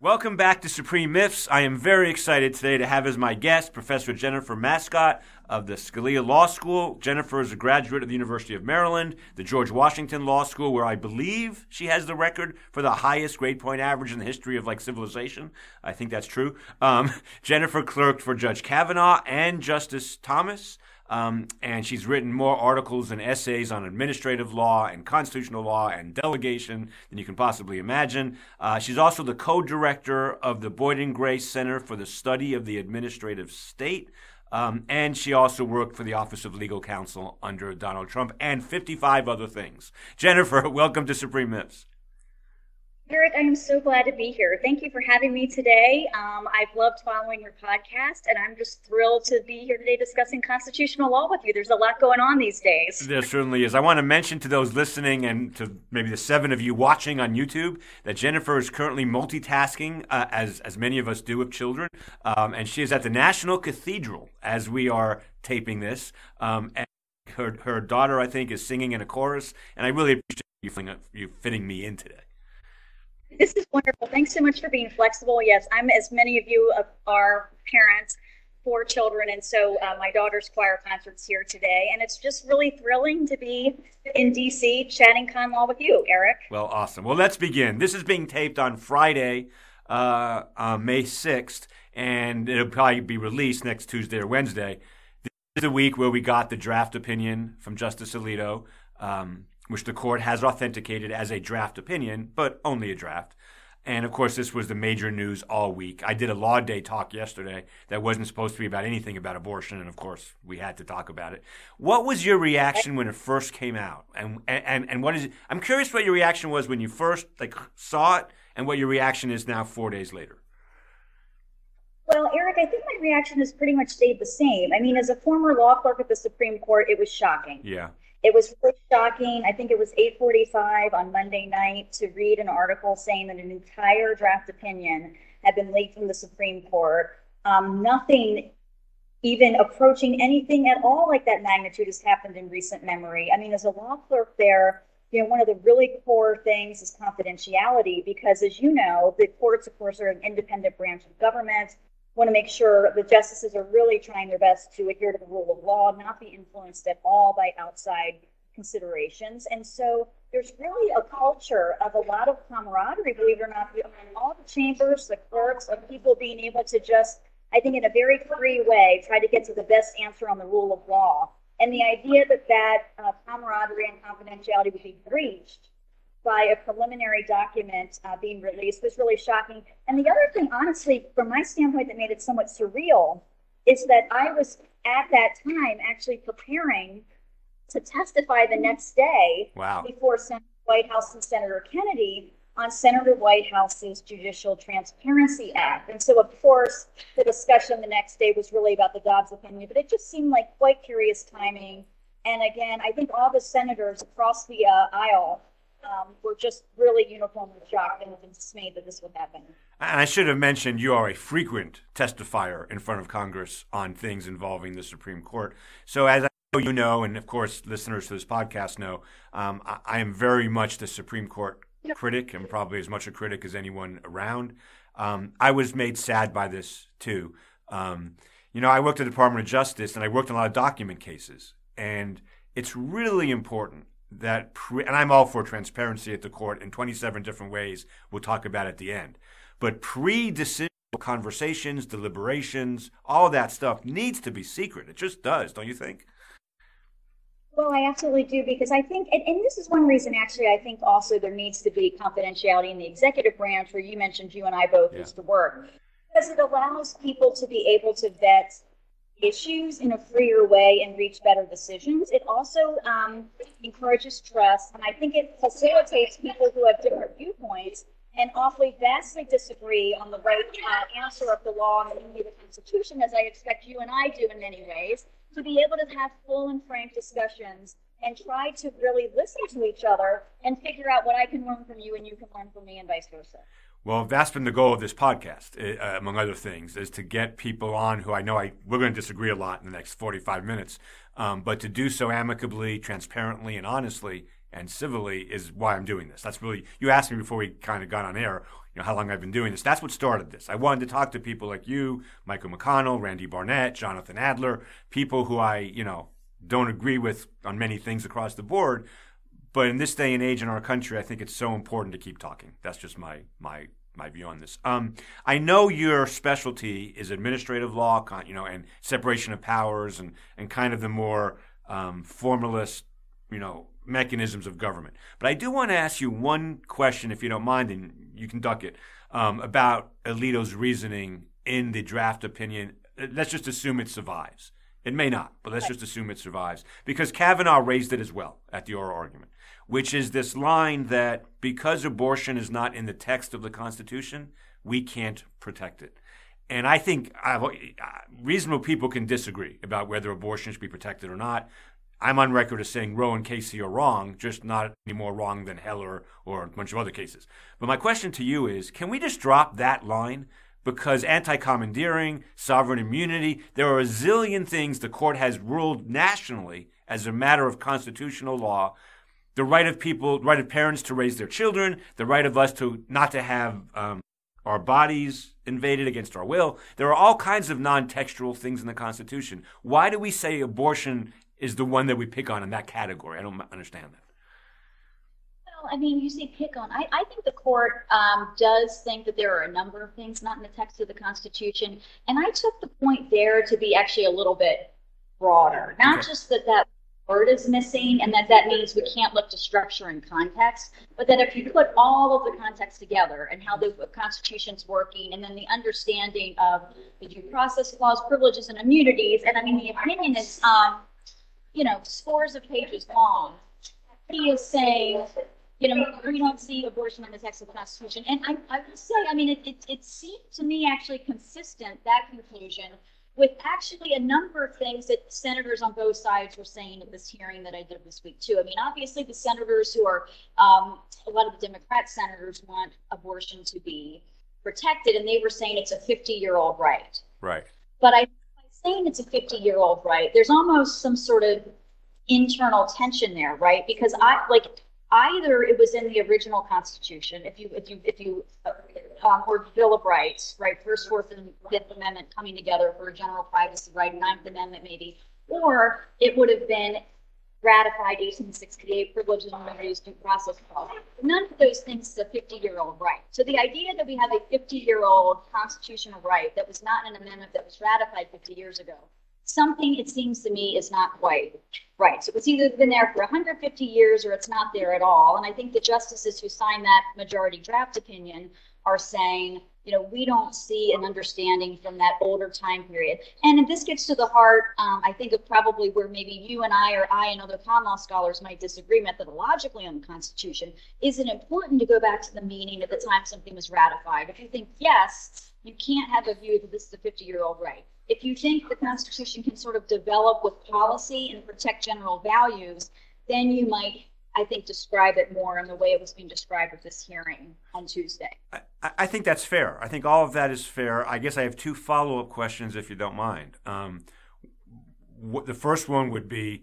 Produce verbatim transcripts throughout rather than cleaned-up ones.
Welcome back to Supreme Myths. I am very excited today to have as my guest Professor Jennifer Mascott of the Scalia Law School. Jennifer is a graduate of the University of Maryland, the George Washington Law School, where I believe she has the record for the highest grade point average in the history of, like, civilization. I think that's true. Um, Jennifer clerked for Judge Kavanaugh and Justice Thomas. Um, and she's written more articles and essays on administrative law and constitutional law and delegation than you can possibly imagine. Uh, she's also the co-director of the Boyden Gray Center for the Study of the Administrative State. Um, and she also worked for the Office of Legal Counsel under Donald Trump and fifty-five other things. Jennifer, welcome to Supreme Myths. Eric, I'm so glad to be here. Thank you for having me today. Um, I've loved following your podcast, and I'm just thrilled to be here today discussing constitutional law with you. There's a lot going on these days. There certainly is. I want to mention to those listening and to maybe the seven of you watching on YouTube that Jennifer is currently multitasking, uh, as, as many of us do with children, um, and she is at the National Cathedral as we are taping this. Um, and her, her daughter, I think, is singing in a chorus, and I really appreciate you fitting, you fitting me in today. This is wonderful. Thanks so much for being flexible. Yes, I'm, as many of you are, parents for children, and so uh, my daughter's choir concert's here today, and it's just really thrilling to be in D C chatting con law with you, Eric. Well, awesome. Well, let's begin. This is being taped on Friday, uh, uh, May sixth, and it'll probably be released next Tuesday or Wednesday. This is the week where we got the draft opinion from Justice Alito, um, which the court has authenticated as a draft opinion, but only a draft. And, of course, this was the major news all week. I did a Law Day talk yesterday that wasn't supposed to be about anything about abortion, and, of course, we had to talk about it. What was your reaction when it first came out? And and, and what is it? I'm curious what your reaction was when you first, like, saw it and what your reaction is now four days later. Well, Eric, I think my reaction has pretty much stayed the same. I mean, as a former law clerk at the Supreme Court, it was shocking. Yeah. It was really shocking. I think it was eight forty-five on Monday night to read an article saying that an entire draft opinion had been leaked from the Supreme Court. Um, nothing even approaching anything at all like that magnitude has happened in recent memory. I mean, as a law clerk there, you know, one of the really core things is confidentiality, because, as you know, the courts, of course, are an independent branch of government. Want to make sure the justices are really trying their best to adhere to the rule of law, not be influenced at all by outside considerations. And so there's really a culture of a lot of camaraderie, believe it or not, among all the chambers, the courts, of people being able to just, I think in a very free way, try to get to the best answer on the rule of law. And the idea that that uh, camaraderie and confidentiality would be breached by a preliminary document uh, being released was really shocking. And the other thing, honestly, from my standpoint, that made it somewhat surreal is that I was at that time actually preparing to testify the next day. Wow. Before Senator Whitehouse and Senator Kennedy on Senator Whitehouse's Judicial Transparency Act. And so, of course, the discussion the next day was really about the Dobbs opinion, but it just seemed like quite curious timing. And again, I think all the senators across the uh, aisle Um, we're just really uniformly shocked and dismayed that this would happen. And I should have mentioned you are a frequent testifier in front of Congress on things involving the Supreme Court. So as I know you know, and of course listeners to this podcast know, um, I, I am very much the Supreme Court critic, and probably as much a critic as anyone around. Um, I was made sad by this too. Um, you know, I worked at the Department of Justice, and I worked on a lot of document cases. And it's really important that pre- and I'm all for transparency at the court in twenty-seven different ways we'll talk about at the end. But pre-decision conversations, deliberations, all that stuff needs to be secret. It just does, don't you think? Well, I absolutely do, because I think, and, and this is one reason, actually, I think also there needs to be confidentiality in the executive branch, where you mentioned you and I both yeah. used to work, because it allows people to be able to vet issues in a freer way and reach better decisions. It also um, encourages trust, and I think it facilitates people who have different viewpoints and awfully vastly disagree on the right uh, answer of the law and the Constitution, as I expect you and I do in many ways, to be able to have full and frank discussions and try to really listen to each other and figure out what I can learn from you and you can learn from me and vice versa. Well, that's been the goal of this podcast, uh, among other things, is to get people on who I know I, we're going to disagree a lot in the next forty-five minutes, um, but to do so amicably, transparently, and honestly and civilly is why I'm doing this. That's really, you asked me before we kind of got on air, you know, how long I've been doing this. That's what started this. I wanted to talk to people like you, Michael McConnell, Randy Barnett, Jonathan Adler, people who I, you know, don't agree with on many things across the board. But in this day and age in our country, I think it's so important to keep talking. That's just my my my view on this. Um, I know your specialty is administrative law, you know, and separation of powers and, and kind of the more um, formalist, you know, mechanisms of government. But I do want to ask you one question, if you don't mind, and you can duck it, um, about Alito's reasoning in the draft opinion. Let's just assume it survives. It may not, but let's just assume it survives, because Kavanaugh raised it as well at the oral argument, which is this line that because abortion is not in the text of the Constitution, we can't protect it. And I think I've, reasonable people can disagree about whether abortion should be protected or not. I'm on record as saying Roe and Casey are wrong, just not any more wrong than Heller or a bunch of other cases. But my question to you is, can we just drop that line? Because anti-commandeering, sovereign immunity, there are a zillion things the court has ruled nationally as a matter of constitutional law. The right of people, right of parents to raise their children, the right of us to not to have um, our bodies invaded against our will. There are all kinds of non-textual things in the Constitution. Why do we say abortion is the one that we pick on in that category? I don't understand that. I mean, you say pick on. I, I think the court um, does think that there are a number of things not in the text of the Constitution. And I took the point there to be actually a little bit broader. Not okay. just that that word is missing and that that means we can't look to structure and context, but that if you put all of the context together and how the Constitution's working and then the understanding of the due process clause, privileges, and immunities, and I mean, the opinion is, um, you know, scores of pages long. He is saying... You know, we don't see abortion in the text of the Constitution. And I, I would say, I mean, it, it, it seemed to me actually consistent, that conclusion, with actually a number of things that senators on both sides were saying at this hearing that I did this week, too. I mean, obviously, the senators who are, um, a lot of the Democrat senators want abortion to be protected, and they were saying it's a fifty-year-old right. Right. But I, by saying it's a fifty-year-old right, there's almost some sort of internal tension there, right? Because I, like... Either it was in the original Constitution, if you, if you, if you, um, or Bill of Rights, right, First, Fourth, and Fifth Amendment coming together for a general privacy right, Ninth Amendment maybe, or it would have been ratified eighteen sixty-eight, privileges and liberties, due process clause. None of those things is a fifty-year-old right. So the idea that we have a fifty-year-old constitutional right that was not an amendment that was ratified fifty years ago. Something, it seems to me, is not quite right. So it's either been there for one hundred fifty years or it's not there at all. And I think the justices who signed that majority draft opinion are saying, you know, we don't see an understanding from that older time period. And this gets to the heart, um, I think, of probably where maybe you and I or I and other common law scholars might disagree methodologically on the Constitution. Is it important to go back to the meaning at the time something was ratified? If you think, yes, you can't have a view that this is a fifty-year-old right. If you think the Constitution can sort of develop with policy and protect general values, then you might, I think, describe it more in the way it was being described at this hearing on Tuesday. I, I think that's fair. I think all of that is fair. I guess I have two follow-up questions, if you don't mind. Um, what, the first one would be,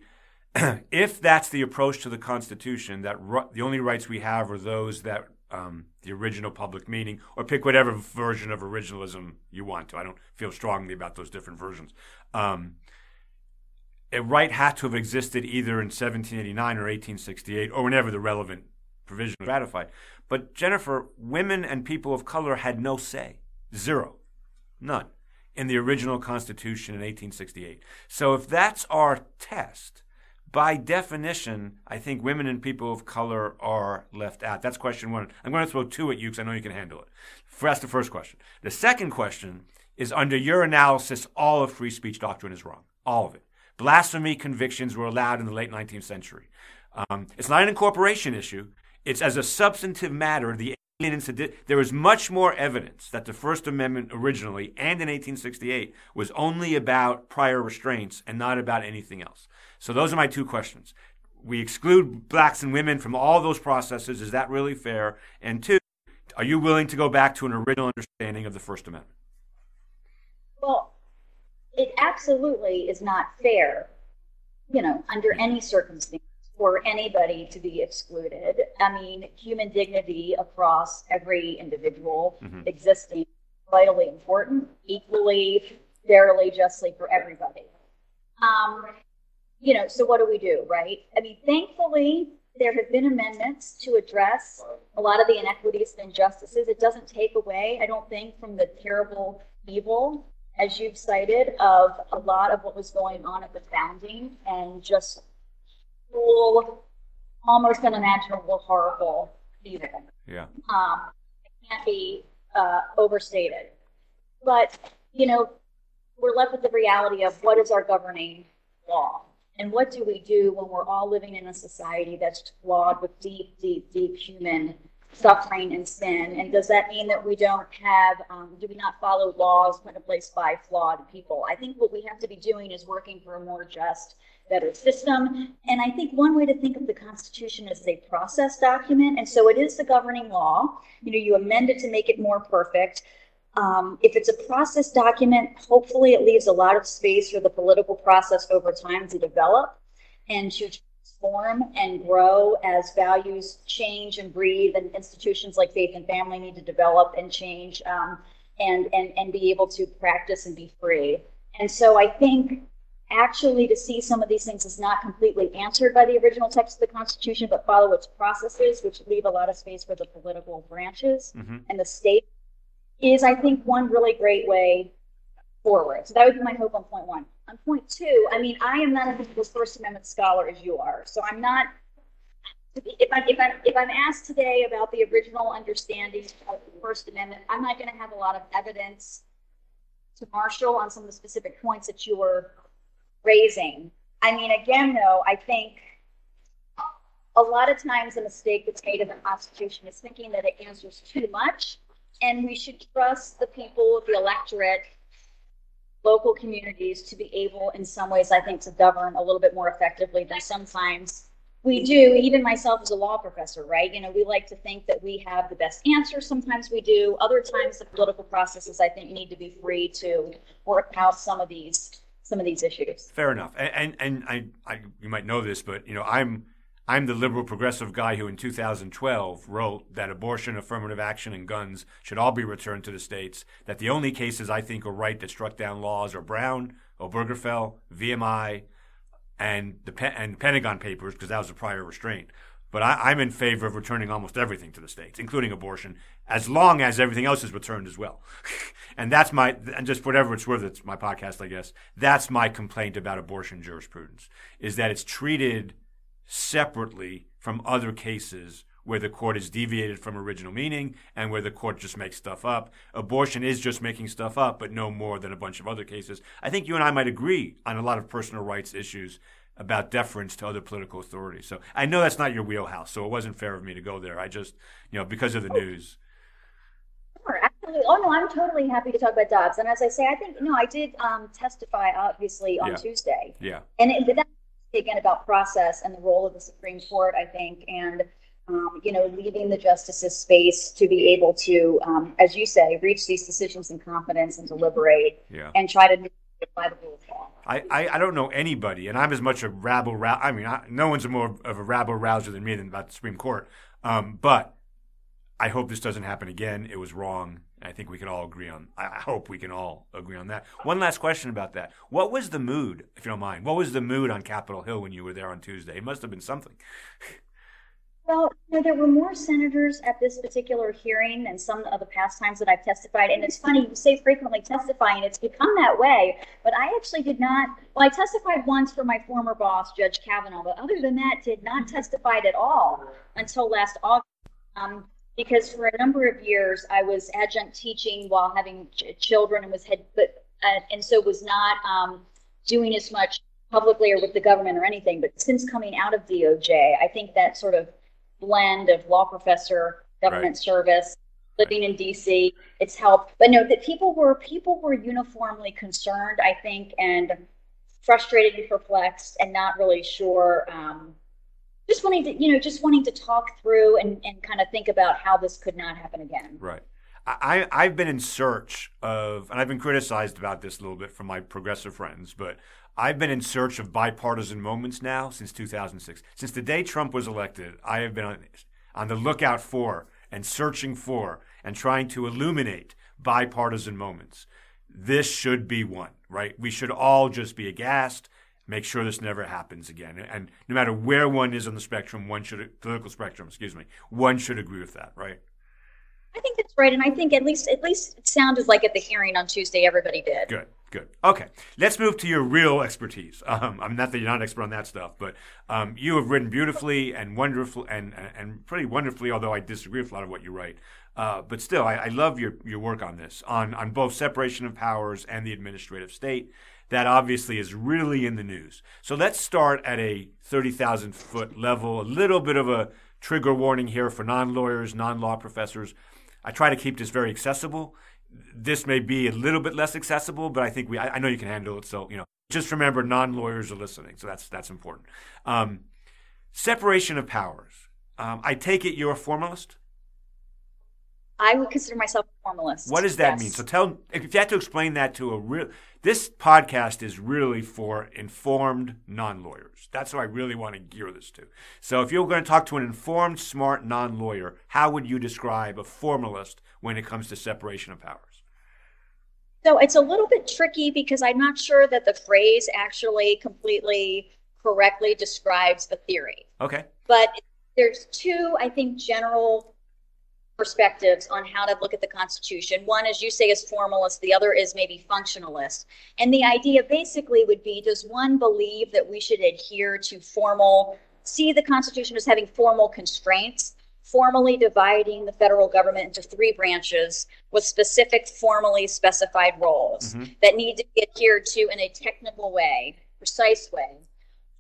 if that's the approach to the Constitution, that ru- the only rights we have are those that Um, the original public meaning, or pick whatever version of originalism you want to. I don't feel strongly about those different versions. Um, a right had to have existed either in seventeen eighty-nine or eighteen sixty-eight, or whenever the relevant provision was ratified. But Jennifer, women and people of color had no say, zero, none, in the original Constitution in eighteen sixty-eight. So if that's our test, by definition, I think women and people of color are left out. That's question one. I'm going to throw two at you because I know you can handle it. That's the first question. The second question is, under your analysis, all of free speech doctrine is wrong. All of it. Blasphemy convictions were allowed in the late nineteenth century. Um, it's not an incorporation issue. It's as a substantive matter. The There is much more evidence that the First Amendment originally and in eighteen sixty-eight was only about prior restraints and not about anything else. So those are my two questions. We exclude blacks and women from all those processes. Is that really fair? And two, are you willing to go back to an original understanding of the First Amendment? Well, it absolutely is not fair, you know, under any circumstance. for anybody to be excluded. I mean, human dignity across every individual mm-hmm. existing is vitally important, equally, fairly, justly for everybody. Um, you know, so what do we do, right? I mean, thankfully, there have been amendments to address a lot of the inequities and injustices. It doesn't take away, I don't think, from the terrible evil, as you've cited, of a lot of what was going on at the founding and just cruel, almost unimaginable, horrible evil. Yeah. Um, it can't be uh, overstated. But, you know, we're left with the reality of what is our governing law? And what do we do when we're all living in a society that's flawed with deep, deep, deep human suffering and sin? And does that mean that we don't have, um, do we not follow laws put in place by flawed people? I think what we have to be doing is working for a more just, better system. And I think one way to think of the Constitution is a process document. And so it is the governing law. You know, you amend it to make it more perfect. Um, if it's a process document, hopefully it leaves a lot of space for the political process over time to develop and to transform and grow as values change and breathe, and institutions like faith and family need to develop and change um, and, and, and be able to practice and be free. And so I think actually to see some of these things is not completely answered by the original text of the Constitution, but follow its processes, which leave a lot of space for the political branches mm-hmm. and the state. Is, I think, one really great way forward. So that would be my hope on point one. On point two, I mean, I am not as big a First Amendment scholar as you are, so I'm not, if, I, if, I, if I'm asked today about the original understanding of the First Amendment, I'm not going to have a lot of evidence to marshal on some of the specific points that you were raising. I mean, again, though, I think a lot of times the mistake that's made in the Constitution is thinking that it answers too much. And we should trust the people, the electorate, local communities to be able in some ways, I think, to govern a little bit more effectively than sometimes we do, even myself as a law professor, right? You know, we like to think that we have the best answer. Sometimes we do. Other times the political processes, I think, need to be free to work out some of these some of these issues. Fair enough. And and, and I, I you might know this, but, you know, I'm I'm the liberal progressive guy who in two thousand twelve wrote that abortion, affirmative action, and guns should all be returned to the states, that the only cases I think are right that struck down laws are Brown, Obergefell, V M I, and the Pe- and Pentagon Papers, because that was a prior restraint. But I, I'm in favor of returning almost everything to the states, including abortion, as long as everything else is returned as well. And that's my, and just whatever it's worth, it's my podcast, I guess, that's my complaint about abortion jurisprudence, is that it's treated separately from other cases where the court has deviated from original meaning and where the court just makes stuff up. Abortion is just making stuff up, but no more than a bunch of other cases. I think you and I might agree on a lot of personal rights issues about deference to other political authorities. So I know that's not your wheelhouse, so it wasn't fair of me to go there. I just, you know, because of the news. Sure, absolutely. Oh, no, I'm totally happy to talk about Dobbs. And as I say, I think, no, I did um, testify, obviously, on yeah. Tuesday. Yeah. And it, but that again about process and the role of the Supreme Court, I think, and, um, you know, leaving the justices space to be able to, um, as you say, reach these decisions in confidence and deliberate yeah. and try to apply the rule of law. I, I, I don't know anybody, and I'm as much a rabble rouser. I mean, I, no one's more of a rabble rouser than me than about the Supreme Court. Um, but I hope this doesn't happen again. It was wrong. I think we can all agree on, I hope we can all agree on that. One last question about that. What was the mood, if you don't mind, what was the mood on Capitol Hill when you were there on Tuesday? It must have been something. Well, you know, there were more senators at this particular hearing than some of the past times that I've testified. And it's funny, you say frequently testifying, it's become that way. But I actually did not, well, I testified once for my former boss, Judge Kavanaugh, but other than that, did not testify at all until last August. Um, Because for a number of years, I was adjunct teaching while having ch- children and was head, but, uh, and so was not um, doing as much publicly or with the government or anything. But since coming out of D O J, I think that sort of blend of law professor, government right. service, living right. in D C, it's helped. But no, that people were people were uniformly concerned, I think, and frustrated and perplexed and not really sure. Um, Just wanting to, you know, just wanting to talk through and, and kind of think about how this could not happen again. Right. I, I've been in search of, and I've been criticized about this a little bit from my progressive friends, but I've been in search of bipartisan moments now since two thousand six. Since the day Trump was elected, I have been on, on the lookout for and searching for and trying to illuminate bipartisan moments. This should be one, right? We should all just be aghast, make sure this never happens again. And no matter where one is on the spectrum, one should, political spectrum, excuse me, one should agree with that, right? I think that's right. And I think at least at least it sounded like at the hearing on Tuesday, everybody did. Good, good. Okay. Let's move to your real expertise. Um, I'm not that you're not an expert on that stuff, but um, you have written beautifully and wonderful and, and, and pretty wonderfully, although I disagree with a lot of what you write. Uh, but still, I, I love your, your work on this, on, on both separation of powers and the administrative state. That obviously is really in the news. So let's start at a thirty thousand foot level, a little bit of a trigger warning here for non-lawyers, non-law professors. I try to keep this very accessible. This may be a little bit less accessible, but I think we, I, I know you can handle it. So, you know, just remember non-lawyers are listening. So that's, that's important. Um, separation of powers. Um, I take it you're a formalist? I would consider myself a formalist. What does that yes. mean? So tell, if you had to explain that to a real, this podcast is really for informed non-lawyers. That's what I really want to gear this to. So if you're going to talk to an informed, smart non-lawyer, how would you describe a formalist when it comes to separation of powers? So it's a little bit tricky because I'm not sure that the phrase actually completely correctly describes the theory. Okay. But there's two, I think, general perspectives on how to look at the Constitution. One, as you say, is formalist. The other is maybe functionalist. And the idea basically would be, does one believe that we should adhere to formal, see the Constitution as having formal constraints, formally dividing the federal government into three branches with specific formally specified roles mm-hmm. that need to be adhered to in a technical way, precise way?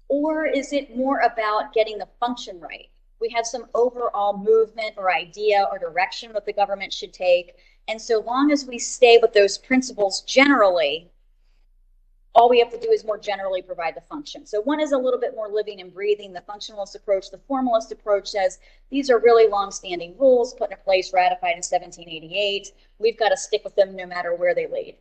Or is it more about getting the function right? We have some overall movement or idea or direction that the government should take. And so long as we stay with those principles generally, all we have to do is more generally provide the function. So one is a little bit more living and breathing, the functionalist approach. The formalist approach says, these are really longstanding rules put into place, ratified in seventeen eighty-eight. We've got to stick with them no matter where they lead.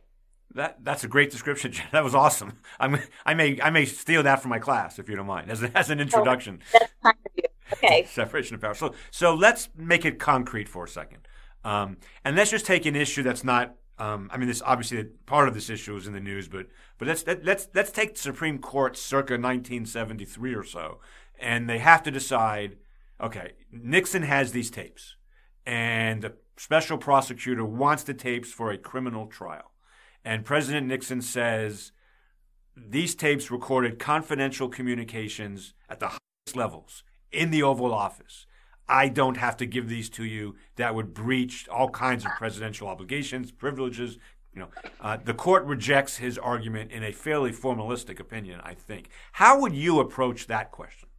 That that's a great description, Jen. That was awesome. I'm, I may I may steal that from my class, if you don't mind, as, as an introduction. Oh, that's fine for you. Okay. Separation of powers. So, so let's make it concrete for a second. Um, and let's just take an issue that's not um, – I mean, this obviously part of this issue is in the news, but but let's let, let's let's take the Supreme Court circa nineteen seventy-three or so, and they have to decide, okay, Nixon has these tapes, and the special prosecutor wants the tapes for a criminal trial. And President Nixon says these tapes recorded confidential communications at the highest levels in the Oval Office. I don't have to give these to you. That would breach all kinds of presidential obligations, privileges. You know, uh, the court rejects his argument in a fairly formalistic opinion, I think. How would you approach that question?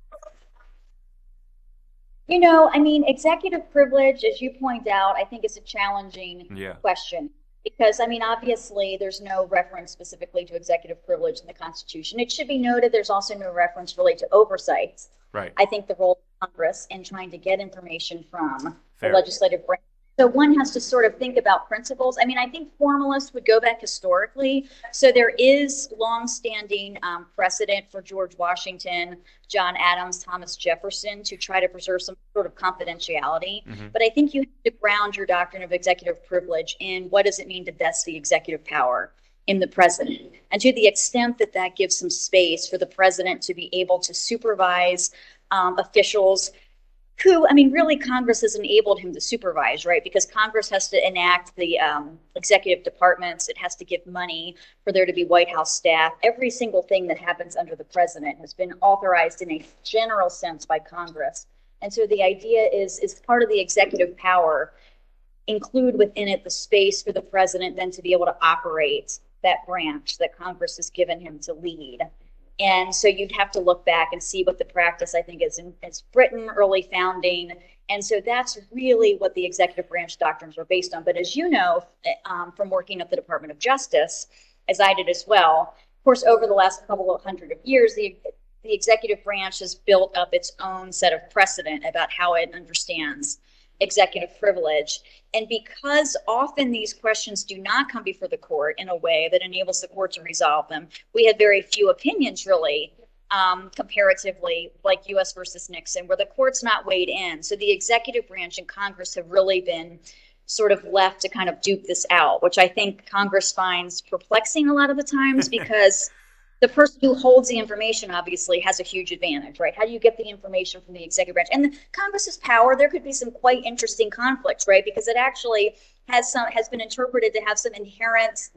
You know, I mean, executive privilege, as you point out, I think is a challenging yeah. question. Because, I mean, obviously, there's no reference specifically to executive privilege in the Constitution. It should be noted there's also no reference really to oversight. Right. I think the role of Congress in trying to get information from Fair. the legislative branch. So one has to sort of think about principles. I mean, I think formalists would go back historically. So there is longstanding um, precedent for George Washington, John Adams, Thomas Jefferson to try to preserve some sort of confidentiality. Mm-hmm. But I think you have to ground your doctrine of executive privilege in what does it mean to vest the executive power in the president. And to the extent that that gives some space for the president to be able to supervise um, officials who, I mean, really Congress has enabled him to supervise, right? Because Congress has to enact the um, executive departments. It has to give money for there to be White House staff. Every single thing that happens under the president has been authorized in a general sense by Congress. And so the idea is, is part of the executive power, include within it the space for the president then to be able to operate that branch that Congress has given him to lead. And so you'd have to look back and see what the practice, I think, is in is Britain, early founding. And so that's really what the executive branch doctrines were based on. But as you know, um, from working at the Department of Justice, as I did as well, of course, over the last couple of hundred of years, the, the executive branch has built up its own set of precedent about how it understands executive privilege. And because often these questions do not come before the court in a way that enables the court to resolve them, we had very few opinions really, um, comparatively, like U S versus Nixon, where the court's not weighed in. So the executive branch and Congress have really been sort of left to kind of duke this out, which I think Congress finds perplexing a lot of the times because the person who holds the information obviously has a huge advantage, right? How do you get the information from the executive branch? And the Congress's power, there could be some quite interesting conflicts, right? Because it actually has some has been interpreted to have some inherent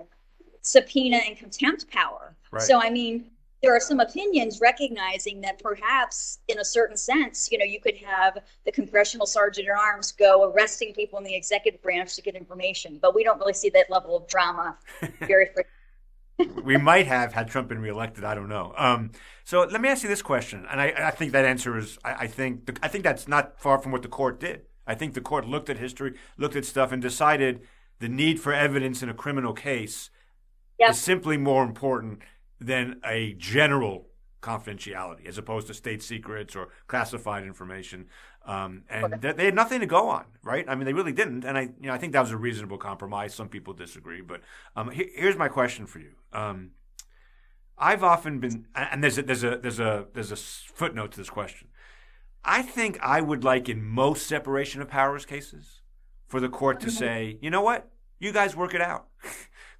subpoena and contempt power. Right. So, I mean, there are some opinions recognizing that perhaps in a certain sense, you know, you could have the congressional sergeant at arms go arresting people in the executive branch to get information, but we don't really see that level of drama very frequently. We might have had Trump been reelected. I don't know. Um, so let me ask you this question, and I, I think that answer is I, I think the, I think that's not far from what the court did. I think the court looked at history, looked at stuff, and decided the need for evidence in a criminal case yep. is simply more important than a general confidentiality, as opposed to state secrets or classified information. Um, and okay. they had nothing to go on, right? I mean, they really didn't. And I, you know, I think that was a reasonable compromise. Some people disagree, but um, here, here's my question for you. Um, I've often been, and there's a, there's a there's a there's a footnote to this question. I think I would like in most separation of powers cases for the court to say, you know what, you guys work it out.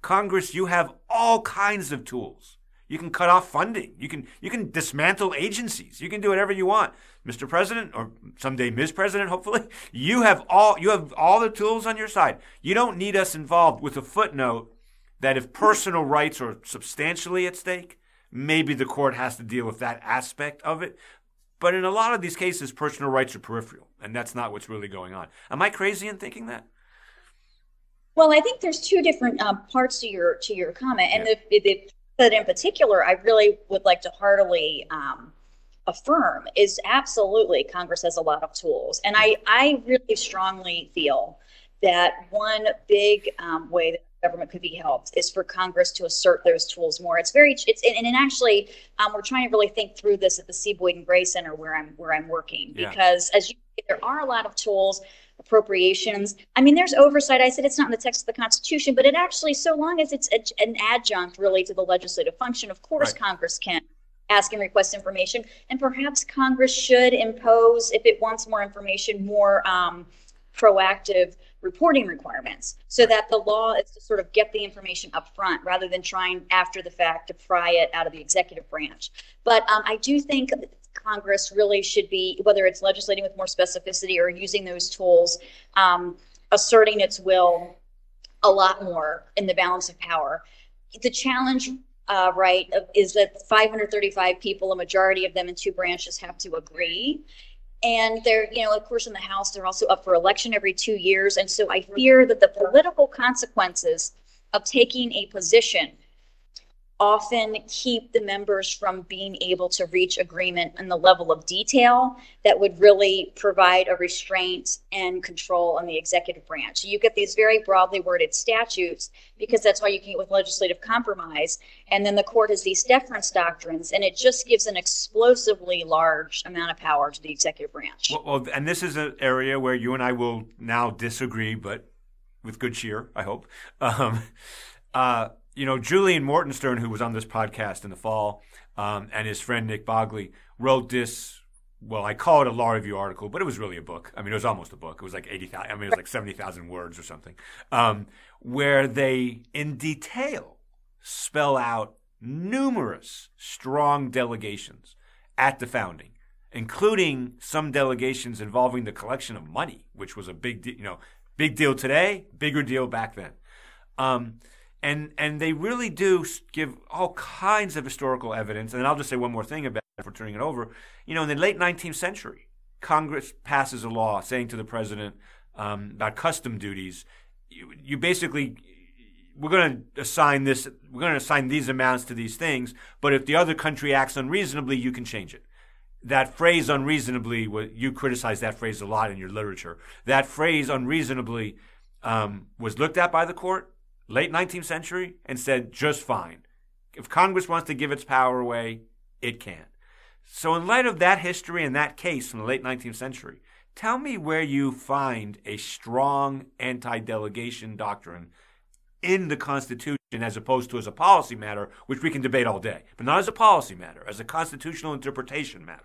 Congress, you have all kinds of tools. You can cut off funding. You can you can dismantle agencies. You can do whatever you want, Mister President, or someday Miz President. Hopefully, you have all you have all the tools on your side. You don't need us involved. With a footnote that if personal rights are substantially at stake, maybe the court has to deal with that aspect of it. But in a lot of these cases, personal rights are peripheral, and that's not what's really going on. Am I crazy in thinking that? Well, I think there's two different um, parts to your to your comment, and yeah. the the. That in particular, I really would like to heartily um, affirm is absolutely Congress has a lot of tools. And I, I really strongly feel that one big um, way that government could be helped is for Congress to assert those tools more. It's very it's and, and actually um, we're trying to really think through this at the C. Boyden Gray Center where I'm where I'm working, yeah. because as you say, there are a lot of tools. Appropriations. I mean, there's oversight. I said it's not in the text of the Constitution, but it actually, so long as it's a, an adjunct really to the legislative function, of course, right. Congress can ask and request information. And perhaps Congress should impose, if it wants more information, more um, proactive reporting requirements so that the law is to sort of get the information up front rather than trying after the fact to pry it out of the executive branch. But um, I do think Congress really should be, whether it's legislating with more specificity or using those tools, um, asserting its will a lot more in the balance of power. The challenge, uh, right, is that five hundred thirty-five people, a majority of them in two branches, have to agree. And they're, you know, of course, in the House, they're also up for election every two years. And so I fear that the political consequences of taking a position often keep the members from being able to reach agreement on the level of detail that would really provide a restraint and control on the executive branch. So you get these very broadly worded statutes because that's why you can get with legislative compromise. And then the court has these deference doctrines, and it just gives an explosively large amount of power to the executive branch. Well, well and this is an area where you and I will now disagree, but with good cheer, I hope. Um, uh, You know, Julian Mortenstern, who was on this podcast in the fall, um, and his friend Nick Bogley wrote this, well, I call it a law review article, but it was really a book. I mean, it was almost a book. It was like eighty thousand, I mean, it was like seventy thousand words or something, um, where they, in detail, spell out numerous strong delegations at the founding, including some delegations involving the collection of money, which was a big, de- you know, big deal today, bigger deal back then. Um And and they really do give all kinds of historical evidence. And then I'll just say one more thing about it before turning it over. You know, in the late nineteenth century, Congress passes a law saying to the president um, about custom duties, you, you basically, we're going to assign this, we're going to assign these amounts to these things, but if the other country acts unreasonably, you can change it. That phrase unreasonably, you criticize that phrase a lot in your literature. That phrase unreasonably um, was looked at by the court. Late nineteenth century, and said, just fine. If Congress wants to give its power away, it can. So in light of that history and that case from the late nineteenth century, Tell me where you find a strong anti-delegation doctrine in the Constitution as opposed to as a policy matter, which we can debate all day, but not as a policy matter, as a constitutional interpretation matter.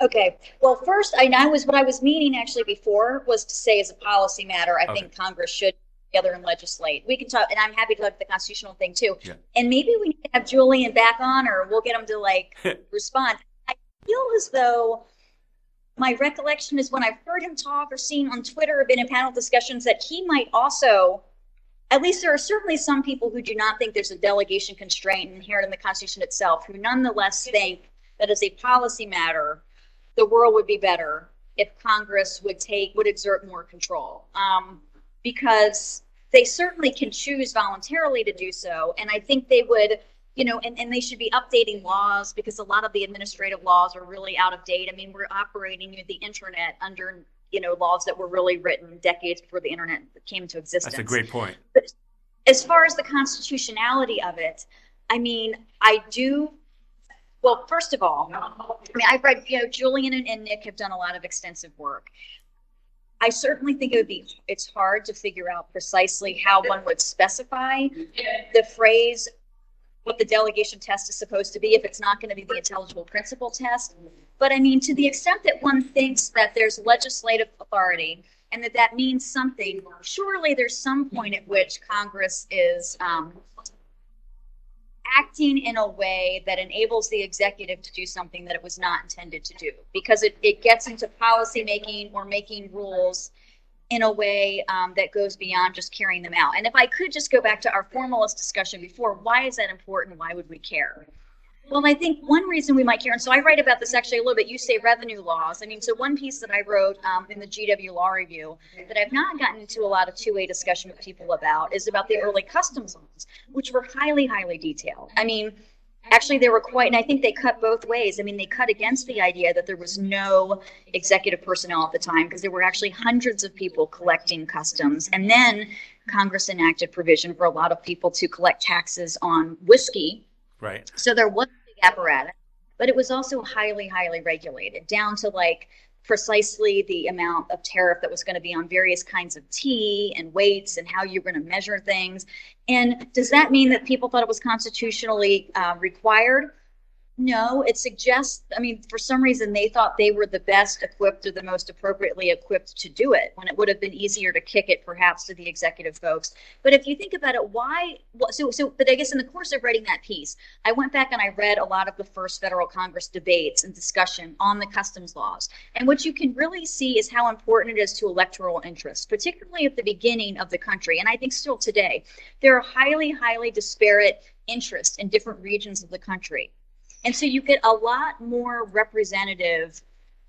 Okay. Well, first, I, I was what I was meaning actually before was to say as a policy matter, I okay. think Congress should get together and legislate. We can talk, and I'm happy to talk the constitutional thing too. Yeah. And maybe we need to have Julian back on, or we'll get him to like respond. I feel as though my recollection is when I've heard him talk or seen on Twitter or been in panel discussions that he might also, at least there are certainly some people who do not think there's a delegation constraint inherent in the Constitution itself, who nonetheless think that as a policy matter, the world would be better if Congress would take, would exert more control, um, because they certainly can choose voluntarily to do so. And I think they would, you know, and, and they should be updating laws, because a lot of the administrative laws are really out of date. I mean, we're operating through the internet under, you know, laws that were really written decades before the internet came into existence. That's a great point. But as far as the constitutionality of it, I mean, I do. Well, first of all, I mean, I've read, you know, Julian and, and Nick have done a lot of extensive work. I certainly think it would be, it's hard to figure out precisely how one would specify the phrase, what the delegation test is supposed to be, if it's not going to be the intelligible principle test. But I mean, to the extent that one thinks that there's legislative authority and that that means something, surely there's some point at which Congress is um, acting in a way that enables the executive to do something that it was not intended to do, because it, it gets into policy making or making rules in a way um, that goes beyond just carrying them out. And if I could just go back to our formalist discussion before, why is that important? Why would we care? Well, I think one reason we might care, and so I write about this actually a little bit, you say revenue laws. I mean, so one piece that I wrote um, in the G W Law Review that I've not gotten into a lot of two-way discussion with people about is about the early customs laws, which were highly, highly detailed. I mean, actually they were quite, and I think they cut both ways. I mean, they cut against the idea that there was no executive personnel at the time, because there were actually hundreds of people collecting customs. And then Congress enacted provision for a lot of people to collect taxes on whiskey. Right. So there was a big apparatus, but it was also highly, highly regulated, down to like precisely the amount of tariff that was going to be on various kinds of tea and weights and how you're going to measure things. And does that mean that people thought it was constitutionally uh, required? No, it suggests, I mean, for some reason, they thought they were the best equipped or the most appropriately equipped to do it, when it would have been easier to kick it perhaps to the executive folks. But if you think about it, why? So, so, but I guess in the course of writing that piece, I went back and I read a lot of the first federal Congress debates and discussion on the customs laws. And what you can really see is how important it is to electoral interests, particularly at the beginning of the country. And I think still today, there are highly, highly disparate interests in different regions of the country. And so you get a lot more representative,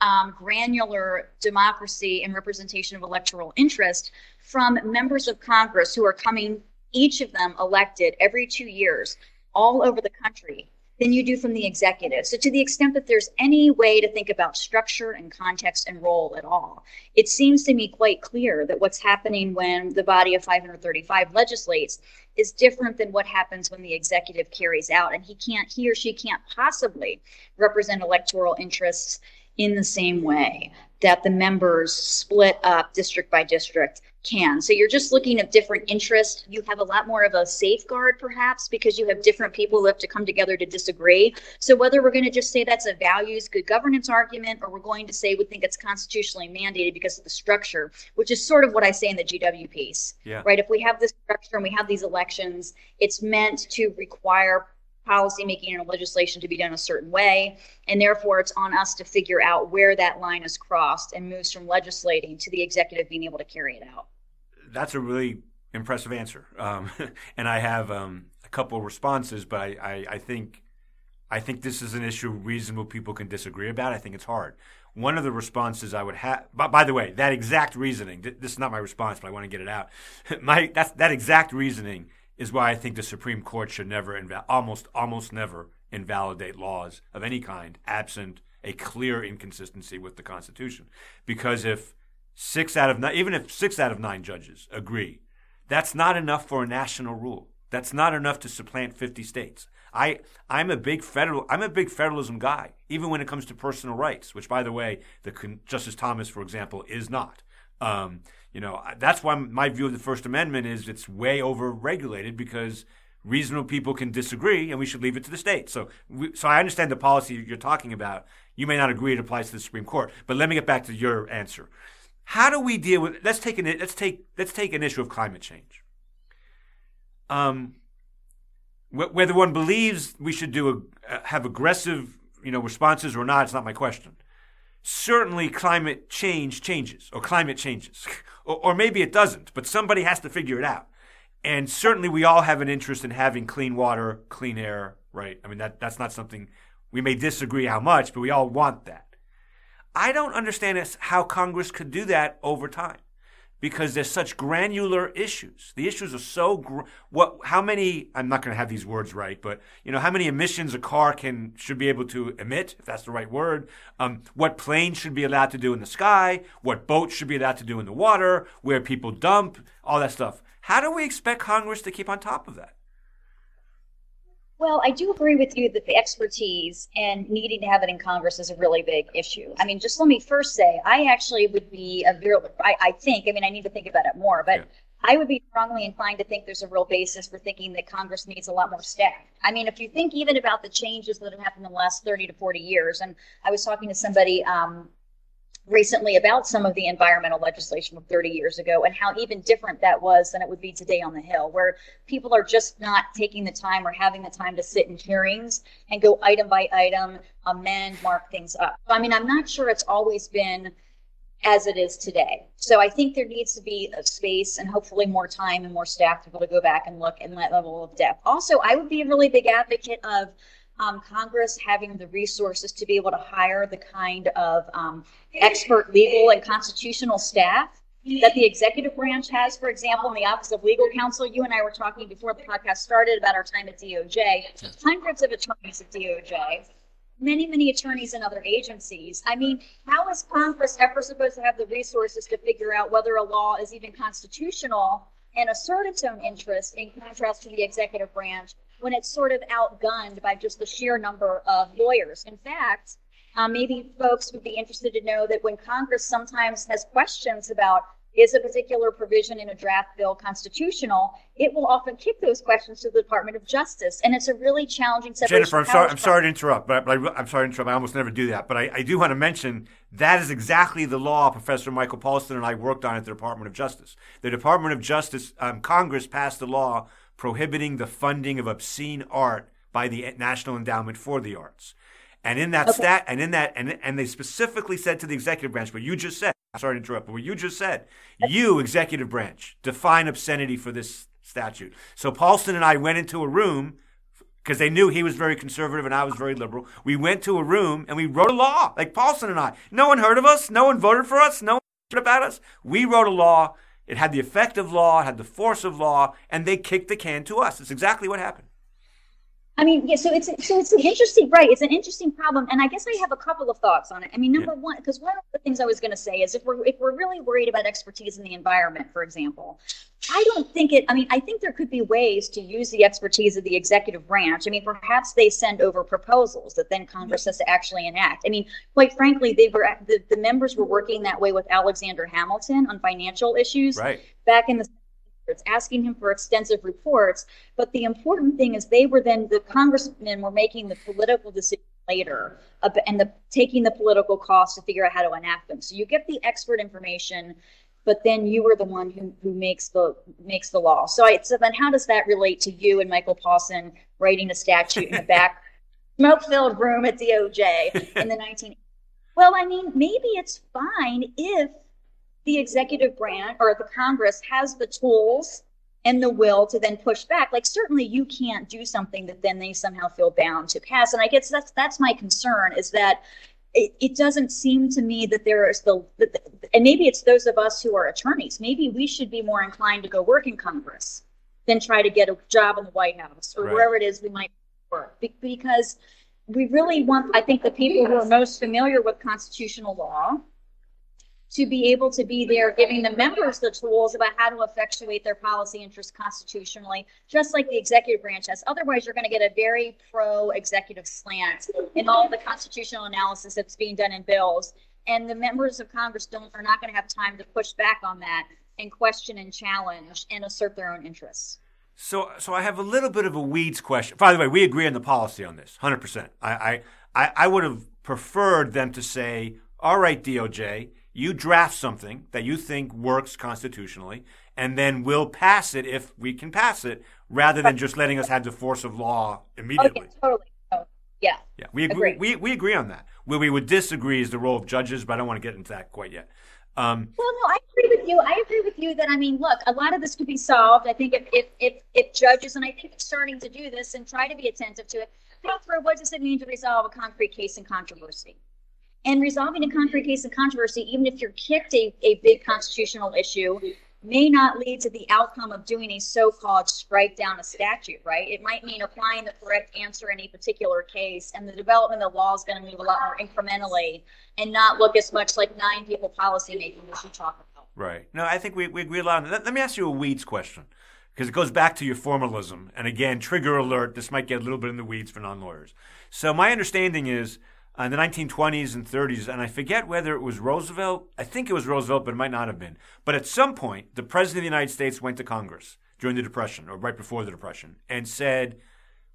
um, granular democracy and representation of electoral interest from members of Congress who are coming, each of them elected every two years all over the country, than you do from the executive. So to the extent that there's any way to think about structure and context and role at all, it seems to me quite clear that what's happening when the body of five thirty-five legislates is different than what happens when the executive carries out. And he can't, he or she can't possibly represent electoral interests in the same way that the members split up district by district can. So you're just looking at different interests. You have a lot more of a safeguard perhaps, because you have different people who have to come together to disagree. So whether we're going to just say that's a values good governance argument, or we're going to say we think it's constitutionally mandated because of the structure, which is sort of what I say in the G W piece, yeah. right? If we have this structure and we have these elections, it's meant to require policy making and legislation to be done a certain way, and therefore it's on us to figure out where that line is crossed and moves from legislating to the executive being able to carry it out. That's a really impressive answer, um, and I have um, a couple of responses, but I, I, I think I think this is an issue reasonable people can disagree about. I think it's hard. One of the responses I would have, by, by the way, that exact reasoning. Th- this is not my response, but I want to get it out. my that's that exact reasoning. Is why I think the Supreme Court should never, inval- almost almost never, invalidate laws of any kind, absent a clear inconsistency with the Constitution. Because if six out of nine, even if six out of nine judges agree, that's not enough for a national rule. That's not enough to supplant fifty states. I I'm a big federal I'm a big federalism guy, even when it comes to personal rights, which, by the way, the Justice Thomas, for example, is not. Um, you know, that's why my view of the First Amendment is it's way overregulated, because reasonable people can disagree, and we should leave it to the states. So, we, so I understand the policy you're talking about. You may not agree it applies to the Supreme Court, but let me get back to your answer. How do we deal with? Let's take an let's take let's take an issue of climate change. Um, wh- whether one believes we should do a, uh, have aggressive, you know, responses or not, it's not my question. Certainly, climate change changes, or climate changes, or, or maybe it doesn't. But somebody has to figure it out. And certainly, we all have an interest in having clean water, clean air, right? I mean, that that's not something we may disagree how much, but we all want that. I don't understand how Congress could do that over time, because there's such granular issues. The issues are so gr- what? How many? I'm not going to have these words right, but you know, how many emissions a car can should be able to emit, if that's the right word. Um, what planes should be allowed to do in the sky? What boats should be allowed to do in the water? Where people dump? All that stuff. How do we expect Congress to keep on top of that? Well, I do agree with you that the expertise and needing to have it in Congress is a really big issue. I mean, just let me first say, I actually would be a real, I, I think, I mean, I need to think about it more, but yeah. I would be strongly inclined to think there's a real basis for thinking that Congress needs a lot more staff. I mean, if you think even about the changes that have happened in the last thirty to forty years, and I was talking to somebody um, recently about some of the environmental legislation from thirty years ago and how even different that was than it would be today on the Hill, where people are just not taking the time or having the time to sit in hearings and go item by item, amend, mark things up. I mean, I'm not sure it's always been as it is today. So I think there needs to be a space and hopefully more time and more staff to be able to go back and look and that level of depth. Also, I would be a really big advocate of Um, Congress having the resources to be able to hire the kind of um, expert legal and constitutional staff that the executive branch has, for example, in the Office of Legal Counsel. You and I were talking before the podcast started about our time at D O J, hundreds of attorneys at D O J, many, many attorneys in other agencies. I mean, how is Congress ever supposed to have the resources to figure out whether a law is even constitutional and assert its own interest in contrast to the executive branch when it's sort of outgunned by just the sheer number of lawyers? In fact, um, maybe folks would be interested to know that when Congress sometimes has questions about, is a particular provision in a draft bill constitutional, it will often kick those questions to the Department of Justice. And it's a really challenging separation. Jennifer, I'm sorry, I'm sorry to interrupt, but, I, but I, I'm sorry to interrupt. I almost never do that. But I, I do want to mention that is exactly the law Professor Michael Paulson and I worked on at the Department of Justice. The Department of Justice, um, Congress passed a law prohibiting the funding of obscene art by the National Endowment for the Arts. And in that okay. stat, and in that, and, and they specifically said to the executive branch, what you just said, I'm sorry to interrupt, but what you just said, you, executive branch, define obscenity for this statute. So Paulson and I went into a room, because they knew he was very conservative and I was very liberal. We went to a room and we wrote a law, like Paulson and I. No one heard of us. No one voted for us. No one heard about us. We wrote a law. It had the effect of law, it had the force of law, and they kicked the can to us. It's exactly what happened. I mean, yeah, so it's so it's an interesting, right, it's an interesting problem, and I guess I have a couple of thoughts on it. I mean, number yeah. one, because one of the things I was going to say is if we're, if we're really worried about expertise in the environment, for example, I don't think it, I mean, I think there could be ways to use the expertise of the executive branch. I mean, perhaps they send over proposals that then Congress has to actually enact. I mean, quite frankly, they were the, the members were working that way with Alexander Hamilton on financial issues right. back in the It's asking him for extensive reports, but the important thing is they were then, the congressmen were making the political decision later uh, and the, taking the political cost to figure out how to enact them. So you get the expert information, but then you were the one who, who makes the makes the law. So, I, so then how does that relate to you and Michael Paulson writing a statute in the back smoke-filled room at D O J in the nineteen eighties? Well, I mean, maybe it's fine if the executive branch or the Congress has the tools and the will to then push back. Like, certainly you can't do something that then they somehow feel bound to pass. And I guess that's that's my concern, is that it, it doesn't seem to me that there is the, the, and maybe it's those of us who are attorneys, maybe we should be more inclined to go work in Congress than try to get a job in the White House or right. wherever it is we might work. Be- because we really want, I think the people who are most familiar with constitutional law to be able to be there giving the members the tools about how to effectuate their policy interests constitutionally, just like the executive branch has. Otherwise, you're going to get a very pro-executive slant in all the constitutional analysis that's being done in bills. And the members of Congress don't are not going to have time to push back on that and question and challenge and assert their own interests. So so I have a little bit of a weeds question. By the way, we agree on the policy on this, one hundred percent. I, I, I would have preferred them to say, all right, D O J, you draft something that you think works constitutionally, and then we'll pass it if we can pass it, rather than just letting us have the force of law immediately. Oh, yeah, totally. Oh, yeah. Yeah. We agree. agree. We, we agree on that. Where we would disagree is the role of judges, but I don't want to get into that quite yet. Um, well, no, I agree with you. I agree with you that, I mean, look, a lot of this could be solved. I think if if if, if judges, and I think it's starting to do this and try to be attentive to it, think through what does it mean to resolve a concrete case and controversy? And resolving a concrete case and controversy, even if you're kicked a, a big constitutional issue, may not lead to the outcome of doing a so-called strike down a statute, right? It might mean applying the correct answer in a particular case, and the development of the law is going to move a lot more incrementally and not look as much like nine people policymaking, which you talk about. Right. No, I think we, we agree a lot on that. Let me ask you a weeds question, because it goes back to your formalism. And again, trigger alert, this might get a little bit in the weeds for non-lawyers. So my understanding is, in the nineteen twenties and thirties, and I forget whether it was Roosevelt. I think it was Roosevelt, but it might not have been. But at some point, the President of the United States went to Congress during the Depression or right before the Depression and said,